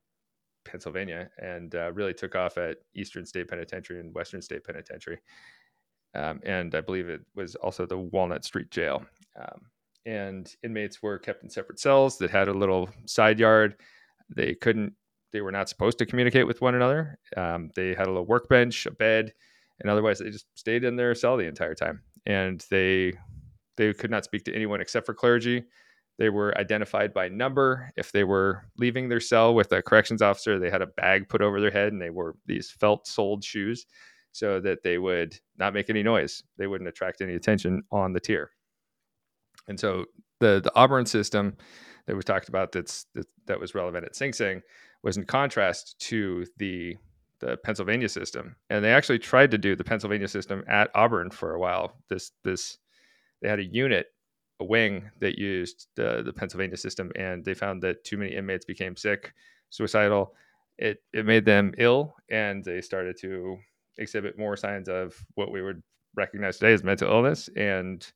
Pennsylvania and really took off at Eastern State Penitentiary and Western State Penitentiary. And I believe it was also the Walnut Street Jail. And inmates were kept in separate cells that had a little side yard. They were not supposed to communicate with one another. They had a little workbench, a bed, and otherwise they just stayed in their cell the entire time. And they could not speak to anyone except for clergy. They were identified by number. If they were leaving their cell with a corrections officer, they had a bag put over their head, and they wore these felt-soled shoes so that they would not make any noise. They wouldn't attract any attention on the tier. And so the Auburn system that we talked about that was relevant at Sing Sing was in contrast to the Pennsylvania system. And they actually tried to do the Pennsylvania system at Auburn for a while. They had a unit, a wing that used the Pennsylvania system, and they found that too many inmates became sick, suicidal. It made them ill, and they started to exhibit more signs of what we would recognize today as mental illness. And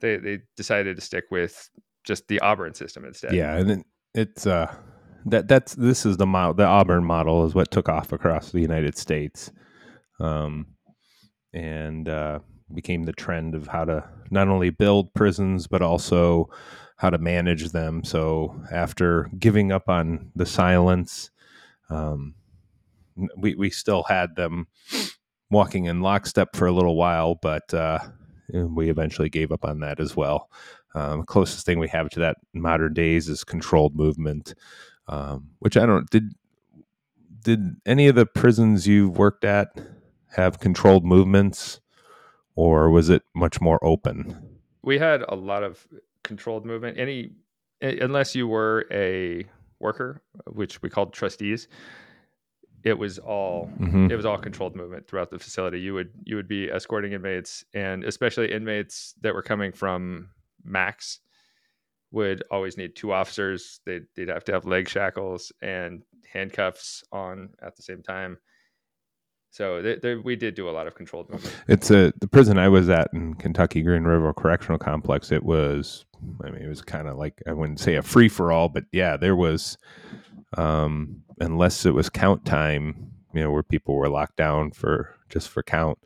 they decided to stick with just the Auburn system instead. Yeah, and this is the model. The Auburn model is what took off across the United States, and became the trend of how to not only build prisons, but also how to manage them. So after giving up on the silence, we still had them walking in lockstep for a little while, but we eventually gave up on that as well. Closest thing we have to that in modern days is controlled movement, which I don't... Did any of the prisons you worked at have controlled movements? Or was it much more open? We had a lot of controlled movement. Unless you were a worker, which we called trustees, it was all controlled movement throughout the facility. You would be escorting inmates, and especially inmates that were coming from MACs would always need two officers. They'd have to have leg shackles and handcuffs on at the same time. So we did do a lot of controlled movement. The prison I was at in Kentucky, Green River Correctional Complex. It was kind of like, I wouldn't say a free for all, but yeah, there was, unless it was count time, where people were locked down for count,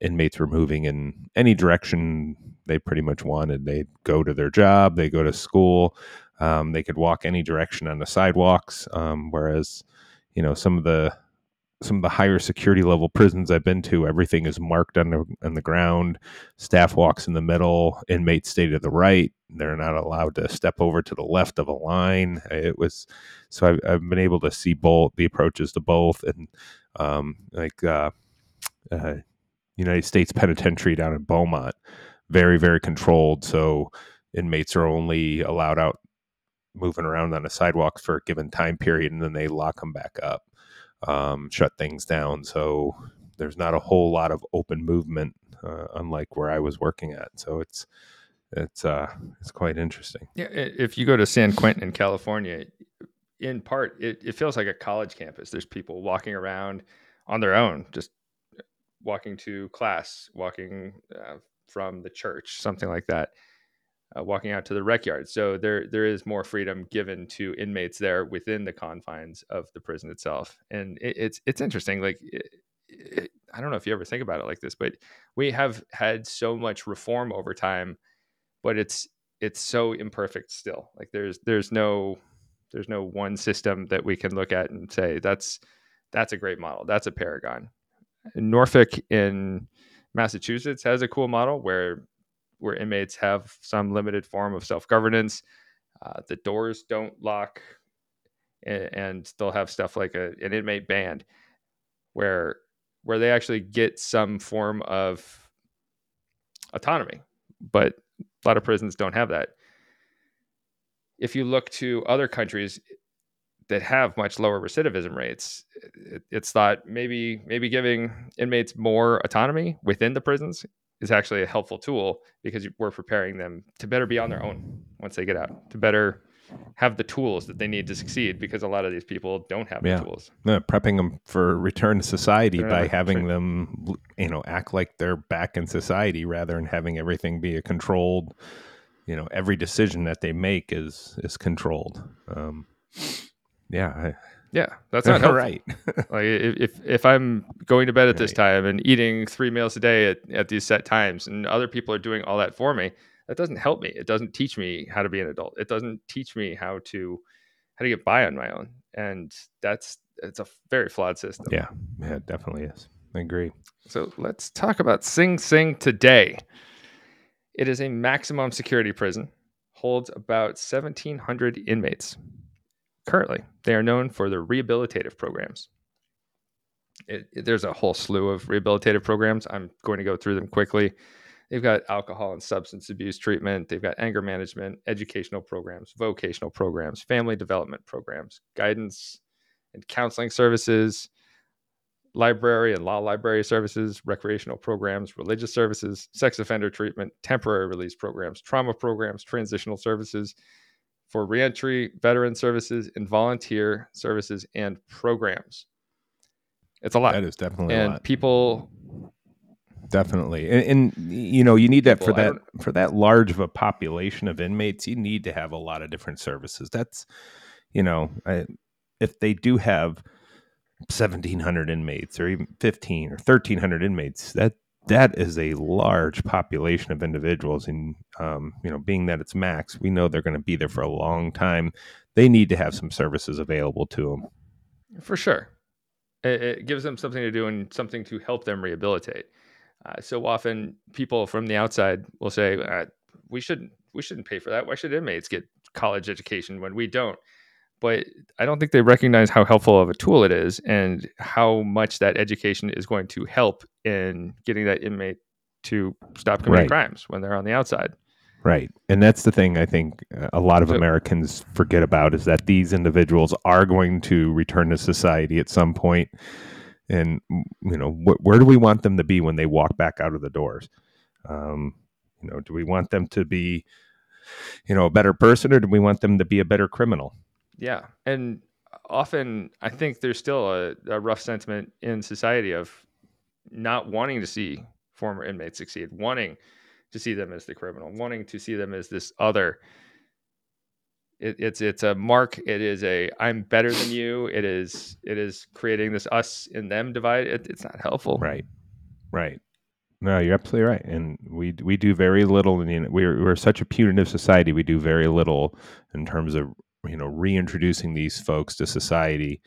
inmates were moving in any direction they pretty much wanted. They'd go to their job, they go to school, they could walk any direction on the sidewalks. Whereas, some of the higher security level prisons I've been to, everything is marked on the ground. Staff walks in the middle. Inmates stay to the right. They're not allowed to step over to the left of a line. I've been able to see both the approaches to both, and United States Penitentiary down in Beaumont, very, very controlled. So inmates are only allowed out moving around on the sidewalks for a given time period, and then they lock them back up. Shut things down. So there's not a whole lot of open movement, unlike where I was working at. So it's quite interesting. Yeah. If you go to San Quentin in California, in part, it feels like a college campus. There's people walking around on their own, just walking to class, walking from the church, something like that, walking out to the rec yard. So there is more freedom given to inmates there within the confines of the prison itself. And it's interesting. Like, I don't know if you ever think about it like this, but we have had so much reform over time, but it's so imperfect still. Like there's no one system that we can look at and say, that's a great model. That's a paragon. Norfolk in Massachusetts has a cool model where inmates have some limited form of self-governance. The doors don't lock, and they'll have stuff like an inmate band where they actually get some form of autonomy, but a lot of prisons don't have that. If you look to other countries that have much lower recidivism rates, it's thought maybe giving inmates more autonomy within the prisons is actually a helpful tool, because we're preparing them to better be on their own once they get out, to better have the tools that they need to succeed, because a lot of these people don't have the tools. No, prepping them for return to society by having them, act like they're back in society, rather than having everything be a controlled, every decision that they make is controlled. Yeah, that's not helpful. Right. Like if I'm going to bed at this time and eating 3 meals a day at these set times, and other people are doing all that for me, that doesn't help me. It doesn't teach me how to be an adult. It doesn't teach me how to get by on my own. And it's a very flawed system. Yeah, it definitely is. I agree. So let's talk about Sing Sing today. It is a maximum security prison, holds about 1,700 inmates. Currently, they are known for their rehabilitative programs. There's a whole slew of rehabilitative programs. I'm going to go through them quickly. They've got alcohol and substance abuse treatment. They've got anger management, educational programs, vocational programs, family development programs, guidance and counseling services, library and law library services, recreational programs, religious services, sex offender treatment, temporary release programs, trauma programs, transitional services, for reentry, veteran services, and volunteer services and programs. It's a lot. That is definitely a lot. And people... Definitely. And you need that for that large of a population of inmates, you need to have a lot of different services. That's, if they do have 1,700 inmates, or even 1,500 or 1,300 inmates, that is a large population of individuals, and being that it's max, we know they're going to be there for a long time. They need to have some services available to them. For sure. It gives them something to do and something to help them rehabilitate. So often people from the outside will say, we shouldn't pay for that. Why should inmates get college education when we don't? But I don't think they recognize how helpful of a tool it is, and how much that education is going to help in getting that inmate to stop committing crimes when they're on the outside. Right. And that's the thing I think a lot of Americans forget about, is that these individuals are going to return to society at some point. And, where do we want them to be when they walk back out of the doors? Do we want them to be, a better person, or do we want them to be a better criminal? Yeah. And often I think there's still a rough sentiment in society of not wanting to see former inmates succeed, wanting to see them as the criminal, wanting to see them as this other. It's a mark. It is a, I'm better than you. It is creating this us and them divide. It's not helpful. Right. No, you're absolutely right. And we do very little. And we're such a punitive society. We do very little in terms of, reintroducing these folks to society.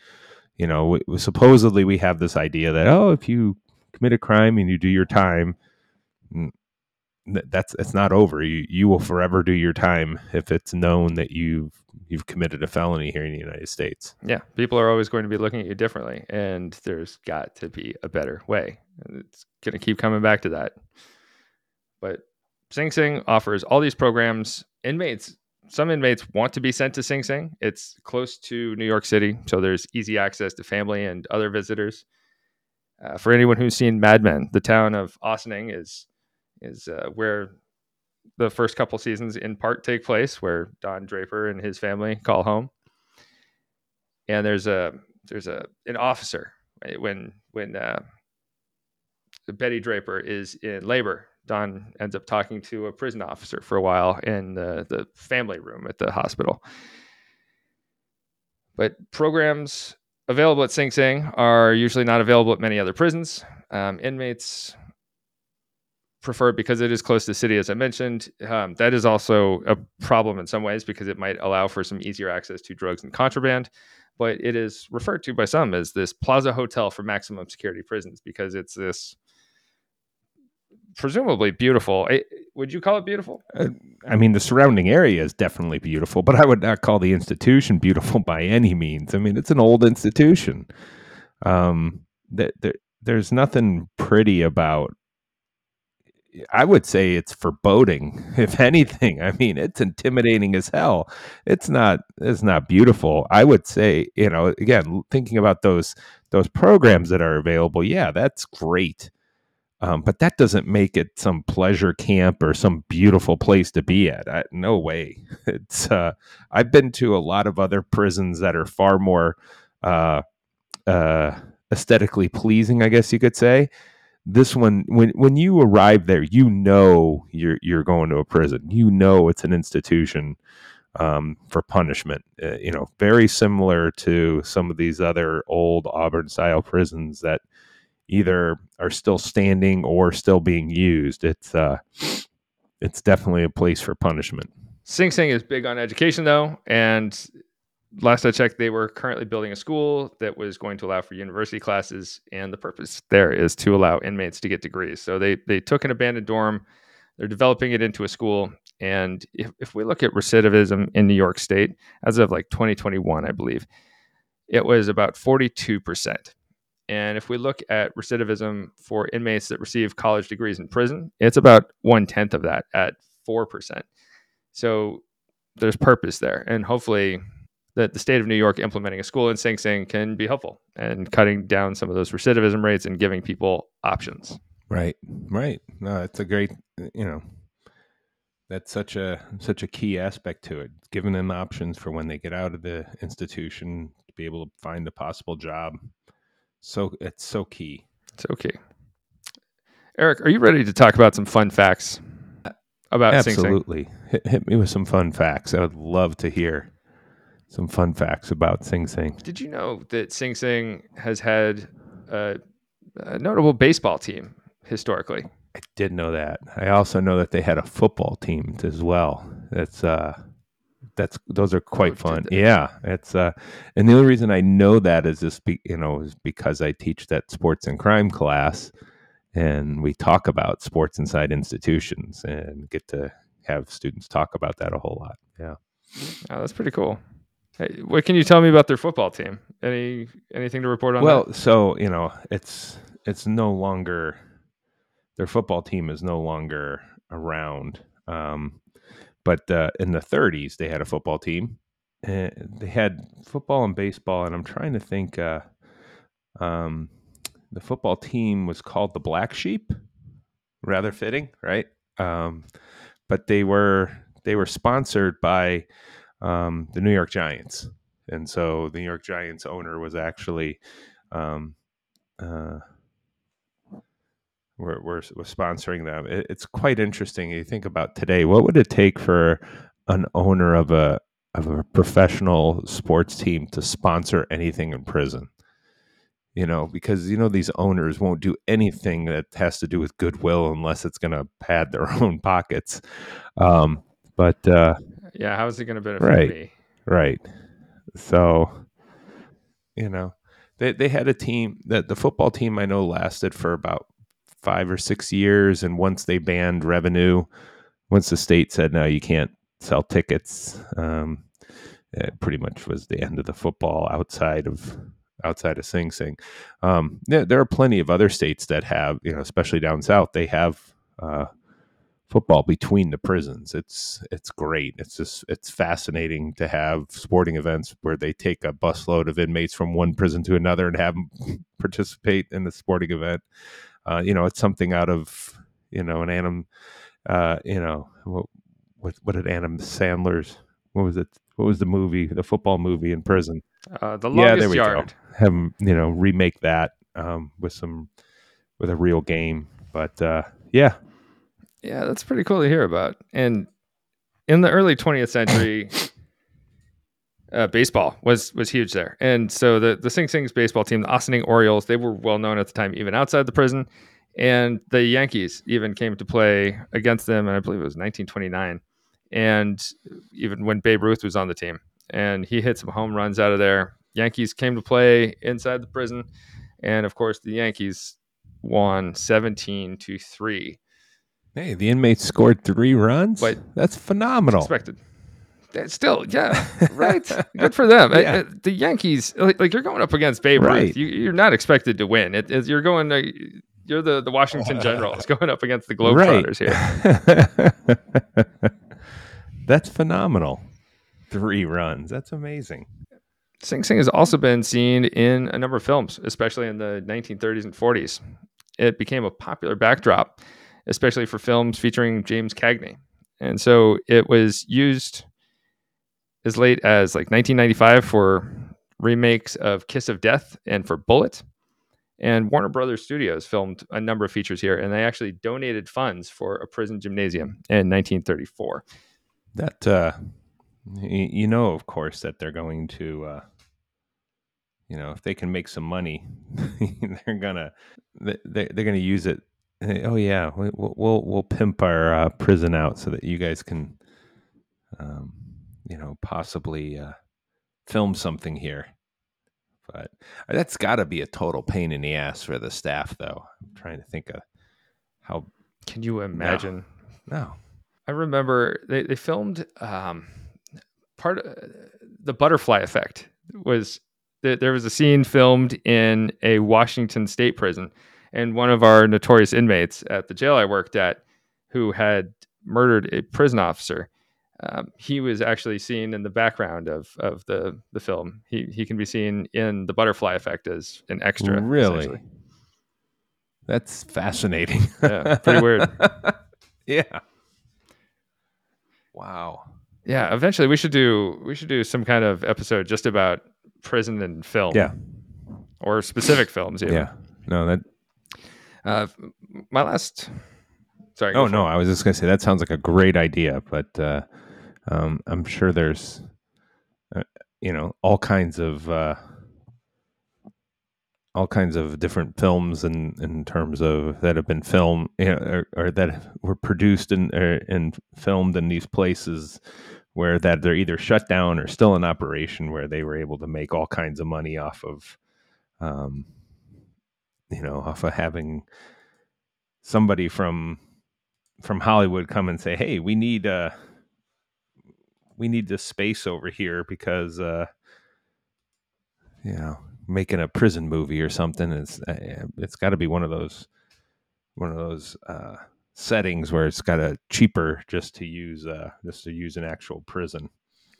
Supposedly we have this idea that, if you commit a crime and you do your time, it's not over. You will forever do your time if it's known that you've committed a felony here in the United States. Yeah, people are always going to be looking at you differently, and there's got to be a better way. It's going to keep coming back to that. But Sing Sing offers all these programs. Some inmates want to be sent to Sing Sing. It's close to New York City, so there's easy access to family and other visitors. For anyone who's seen Mad Men, the town of Ossining is where the first couple seasons in part take place, where Don Draper and his family call home. And there's an officer when Betty Draper is in labor. Don ends up talking to a prison officer for a while in the family room at the hospital. But programs available at Sing Sing are usually not available at many other prisons. Inmates prefer it because it is close to the city, as I mentioned. That is also a problem in some ways because it might allow for some easier access to drugs and contraband. But it is referred to by some as this Plaza Hotel for maximum security prisons because it's this presumably beautiful. Would you call it beautiful? The surrounding area is definitely beautiful, but I would not call the institution beautiful by any means. It's an old institution. There's nothing pretty about. I would say it's foreboding, if anything. It's intimidating as hell. It's not beautiful. I would say, again, thinking about those programs that are available, yeah, that's great. But that doesn't make it some pleasure camp or some beautiful place to be at. No way. It's I've been to a lot of other prisons that are far more aesthetically pleasing, I guess you could say. This one, when you arrive there, you're going to a prison. It's an institution for punishment. Very similar to some of these other old Auburn-style prisons that either are still standing or still being used. It's definitely a place for punishment. Sing Sing is big on education, though, and last I checked, they were currently building a school that was going to allow for university classes, and the purpose there is to allow inmates to get degrees. So they took an abandoned dorm, they're developing it into a school, and if we look at recidivism in New York State, as of 2021, I believe, it was about 42%. And if we look at recidivism for inmates that receive college degrees in prison, it's about 1/10 of that at 4%. So there's purpose there, and hopefully that the state of New York implementing a school in Sing Sing can be helpful and cutting down some of those recidivism rates and giving people options. Right. No, it's a great, that's such a key aspect to it. Giving them options for when they get out of the institution to be able to find a possible job. So it's so key. It's okay. Eric, are you ready to talk about some fun facts about Sing Sing? Absolutely. Hit me with some fun facts. I would love to hear some fun facts about Sing Sing. Did you know that Sing Sing has had a notable baseball team historically? I did know that. I also know that they had a football team as well. Those are quite fun. Yeah, it's and the only reason I know that is just is because I teach that sports and crime class, and we talk about sports inside institutions and get to have students talk about that a whole lot. Yeah, oh, that's pretty cool. Hey, what can you tell me about their football team? Anything to report on? Well, that? So it's no longer, their football team is no longer around. But in the 1930s, they had a football team. They had football and baseball, and I'm trying to think. The football team was called the Black Sheep. Rather fitting, right? But they were sponsored by the New York Giants And so the New York Giants owner was actually we're sponsoring them. It's quite interesting. You think about today, what would it take for an owner of a professional sports team to sponsor anything in prison? You know, because, you know, these owners won't do anything that has to do with goodwill unless it's going to pad their own pockets. But how is it going to benefit me? Right. So, you know, they had a team that the football team I know lasted for about 5 or 6 years. And once they banned revenue, once the state said, no, you can't sell tickets, it pretty much was the end of the football outside of Sing Sing. There are plenty of other states that have, you know, especially down south, they have football between the prisons. It's great. It's fascinating to have sporting events where they take a busload of inmates from one prison to another and have them participate in the sporting event. You know, it's something out of, you know, an Adam, you know, what did Adam Sandler's, what was it? What was the movie, the football movie in prison? The Longest Yard. Go. Have them, you know, remake that with a real game. But yeah, that's pretty cool to hear about. And in the early 20th century, baseball was huge there. And so the Sing Sing's baseball team, the Ossining Orioles, they were well known at the time, even outside the prison. And the Yankees even came to play against them, and I believe it was 1929. And even when Babe Ruth was on the team, and he hit some home runs out of there. Yankees came to play inside the prison. And of course, the Yankees won 17-3. Hey, the inmates scored 3 runs. But that's phenomenal. Expected. Still, yeah, right. Good for them. Yeah. The Yankees, like you're going up against Babe Ruth. You're not expected to win. You're going. You're the Washington Generals going up against the Globetrotters here. That's phenomenal. 3 runs. That's amazing. Sing Sing has also been seen in a number of films, especially in the 1930s and 40s. It became a popular backdrop, especially for films featuring James Cagney. And so it was used as late as like 1995 for remakes of Kiss of Death and for Bullet. And Warner Brothers Studios filmed a number of features here, and they actually donated funds for a prison gymnasium in 1934. That, you know, of course, that they're going to, you know, if they can make some money, they're gonna use it. Oh yeah, we'll pimp our prison out so that you guys can, you know, possibly film something here. But that's got to be a total pain in the ass for the staff, though. I'm trying to think of how. Can you imagine? No. I remember they filmed part of the Butterfly Effect. Was there was a scene filmed in a Washington State prison, and one of our notorious inmates at the jail I worked at, who had murdered a prison officer, he was actually seen in the background of the film. He can be seen in the Butterfly Effect as an extra. Really, that's fascinating. Yeah, pretty weird. Yeah. Wow. Yeah. Eventually we should do some kind of episode just about prison and film. Yeah. Or specific films. Even. Yeah. No, that, my last, sorry. Oh no. I was just going to say, that sounds like a great idea, but, I'm sure there's, you know, all kinds of different films in terms of that have been filmed, you know, or that were produced and filmed in these places where that they're either shut down or still in operation, where they were able to make all kinds of money off of, you know, off of having somebody from Hollywood come and say, hey, we need this space over here because, you know, making a prison movie or something. It's got to be one of those settings where it's got a cheaper just to use an actual prison.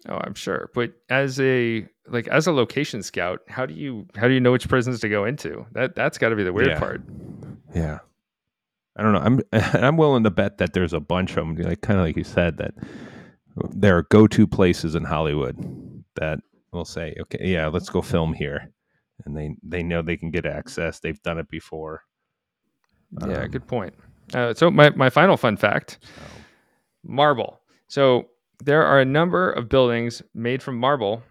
Oh, I'm sure. But as a location scout, how do you know which prisons to go into? That's got to be the weird part. Yeah, I don't know. I'm willing to bet that there's a bunch of them. Like kind of like you said, that there are go-to places in Hollywood that will say, okay, yeah, let's go film here. And they know they can get access. They've done it before. Yeah, good point. So my final fun fact, marble. So there are a number of buildings made from marble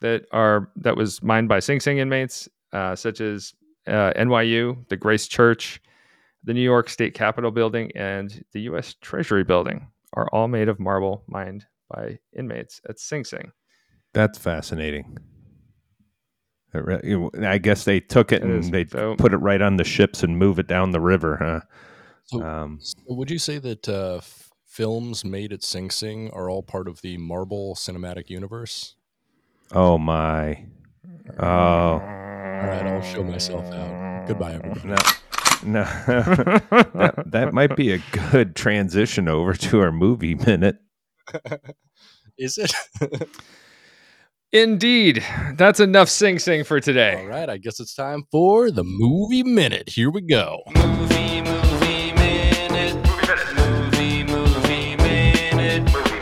that was mined by Sing Sing inmates, such as NYU, the Grace Church, the New York State Capitol building, and the U.S. Treasury building are all made of marble mined by inmates at Sing Sing. That's fascinating. I guess they took it and they put it right on the ships and move it down the river, huh? So would you say that films made at Sing Sing are all part of the Marvel cinematic universe? Oh, my. Oh. All right, I'll show myself out. Goodbye, everybody. No. that might be a good transition over to our movie minute. Is it? Indeed. That's enough Sing Sing for today. All right, I guess it's time for the movie minute. Here we go. Movie minute.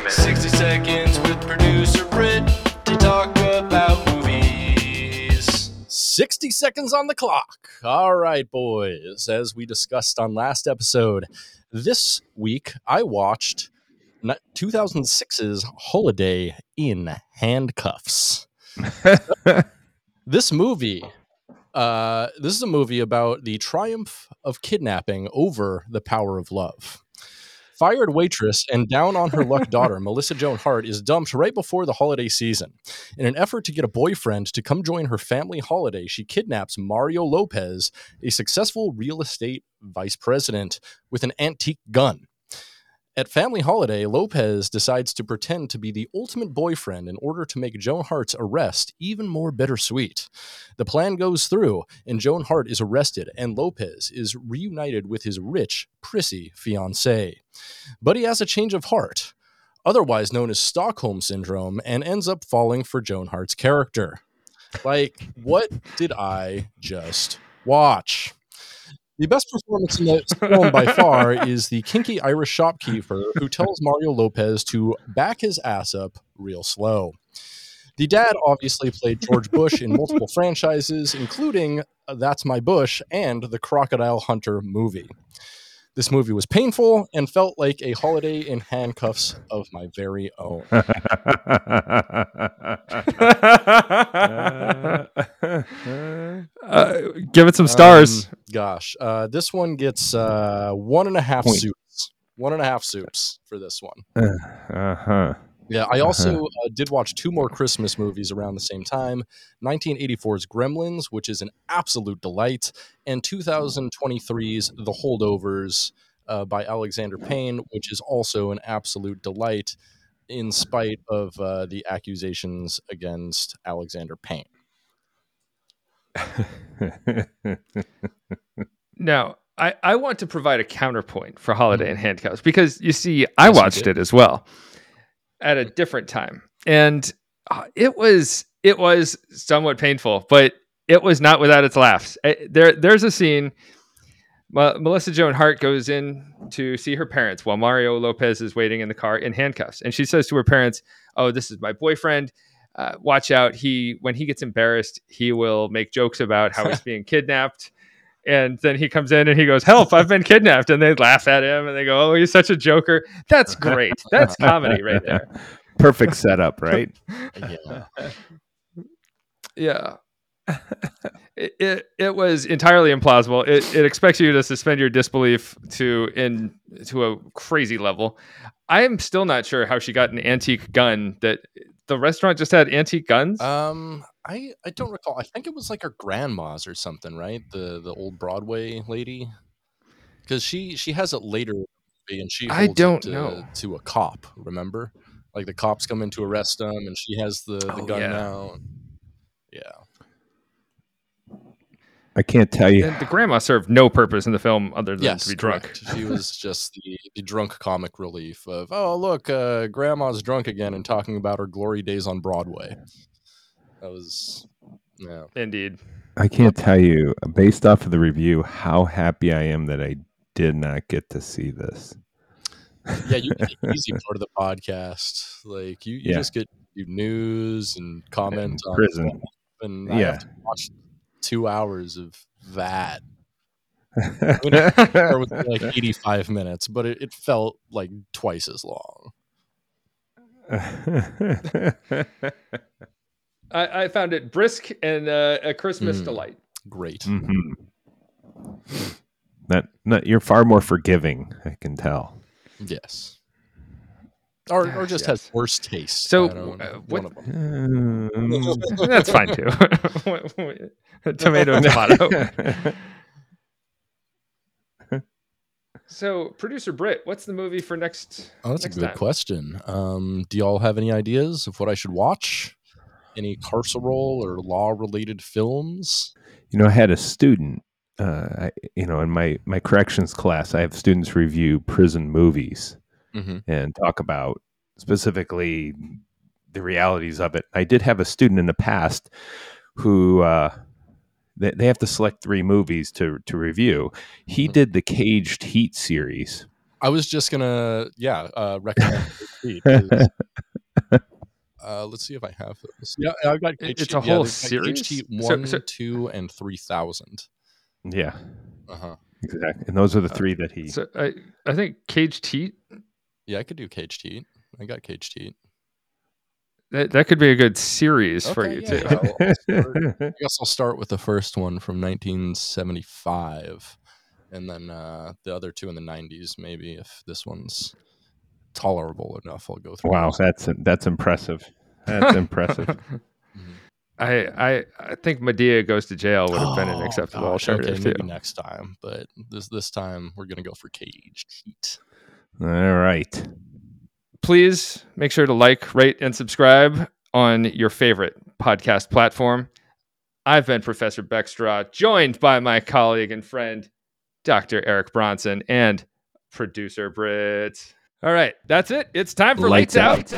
60 seconds with producer Britt to talk about movies. 60 seconds on the clock. All right, boys. As we discussed on last episode, this week I watched 2006's Holiday in Handcuffs. This movie, this is a movie about the triumph of kidnapping over the power of love. Fired waitress and down on her luck daughter, Melissa Joan Hart, is dumped right before the holiday season. In an effort to get a boyfriend to come join her family holiday, she kidnaps Mario Lopez, a successful real estate vice president, with an antique gun. At family holiday, Lopez decides to pretend to be the ultimate boyfriend in order to make Joan Hart's arrest even more bittersweet. The plan goes through, and Joan Hart is arrested, and Lopez is reunited with his rich, prissy fiancée. But he has a change of heart, otherwise known as Stockholm Syndrome, and ends up falling for Joan Hart's character. Like, what did I just watch? The best performance in the film by far is the kinky Irish shopkeeper who tells Mario Lopez to back his ass up real slow. The dad obviously played George Bush in multiple franchises, including That's My Bush and the Crocodile Hunter movie. This movie was painful and felt like a holiday in handcuffs of my very own. Give it some stars. This one gets 1.5 soups. 1.5 soups for this one. Yeah, I also did watch two more Christmas movies around the same time, 1984's Gremlins, which is an absolute delight, and 2023's The Holdovers by Alexander Payne, which is also an absolute delight in spite of the accusations against Alexander Payne. Now, I want to provide a counterpoint for Holiday in Handcuffs because, you see, I watched it as well. At a different time, and it was somewhat painful, but it was not without its laughs. There's a scene. Melissa Joan Hart goes in to see her parents while Mario Lopez is waiting in the car in handcuffs, and she says to her parents, "Oh, this is my boyfriend. Watch out! When he gets embarrassed, he will make jokes about how he's being kidnapped." And then he comes in and he goes, "Help, I've been kidnapped." And they laugh at him and they go, "Oh, he's such a joker." That's great. That's comedy right there. Perfect setup, right? Yeah. It was entirely implausible. It expects you to suspend your disbelief to a crazy level. I am still not sure how she got an antique gun. That the restaurant just had antique guns? I don't recall. I think it was like her grandma's or something, right? The old Broadway lady, because she has it later, and she holds to a cop. Remember, like the cops come in to arrest them, and she has the gun now. Yeah, I can't tell you. The grandma served no purpose in the film other than to be drunk. She was just the drunk comic relief of, oh look, grandma's drunk again and talking about her glory days on Broadway. That was, yeah. Indeed. I can't tell you, based off of the review, how happy I am that I did not get to see this. Yeah, you get the easy part of the podcast. Like you just get news and comment on prison. And I have to watch 2 hours of that. It was like 85 minutes, but it felt like twice as long. I found it brisk and a Christmas delight. Great. Mm-hmm. That you're far more forgiving, I can tell. Yes. Or just has worse taste. So that's fine too. Tomato. So, producer Britt, what's the movie for next? Oh, that's a good question. Do y'all have any ideas of what I should watch? Any carceral or law-related films? You know, I had a student. In my corrections class, I have students review prison movies and talk about specifically the realities of it. I did have a student in the past who. They have to select 3 movies to review. He did the Caged Heat series. I was just going to, recommend Caged Heat. Let's see if I have this. Yeah, I've got Caged Heat. It's a whole series? Caged Heat 1, 2, and 3,000. Yeah. Uh-huh. Exactly. And those are the 3 that he... So I think Caged Heat? Yeah, I could do Caged Heat. I got Caged Heat. That could be a good series for you, too. I guess I'll start with the first one from 1975, and then the other 2 in the 90s, maybe, if this one's tolerable enough, I'll go through. Wow, that's impressive. That's impressive. Mm-hmm. I think Medea Goes to Jail would have been an acceptable alternative, maybe next time, but this time we're going to go for Caged Heat. All right. Please make sure to like, rate, and subscribe on your favorite podcast platform. I've been Professor Beck Strah, joined by my colleague and friend, Dr. Eric Bronson, and producer Britt. All right, that's it. It's time for Lights Out.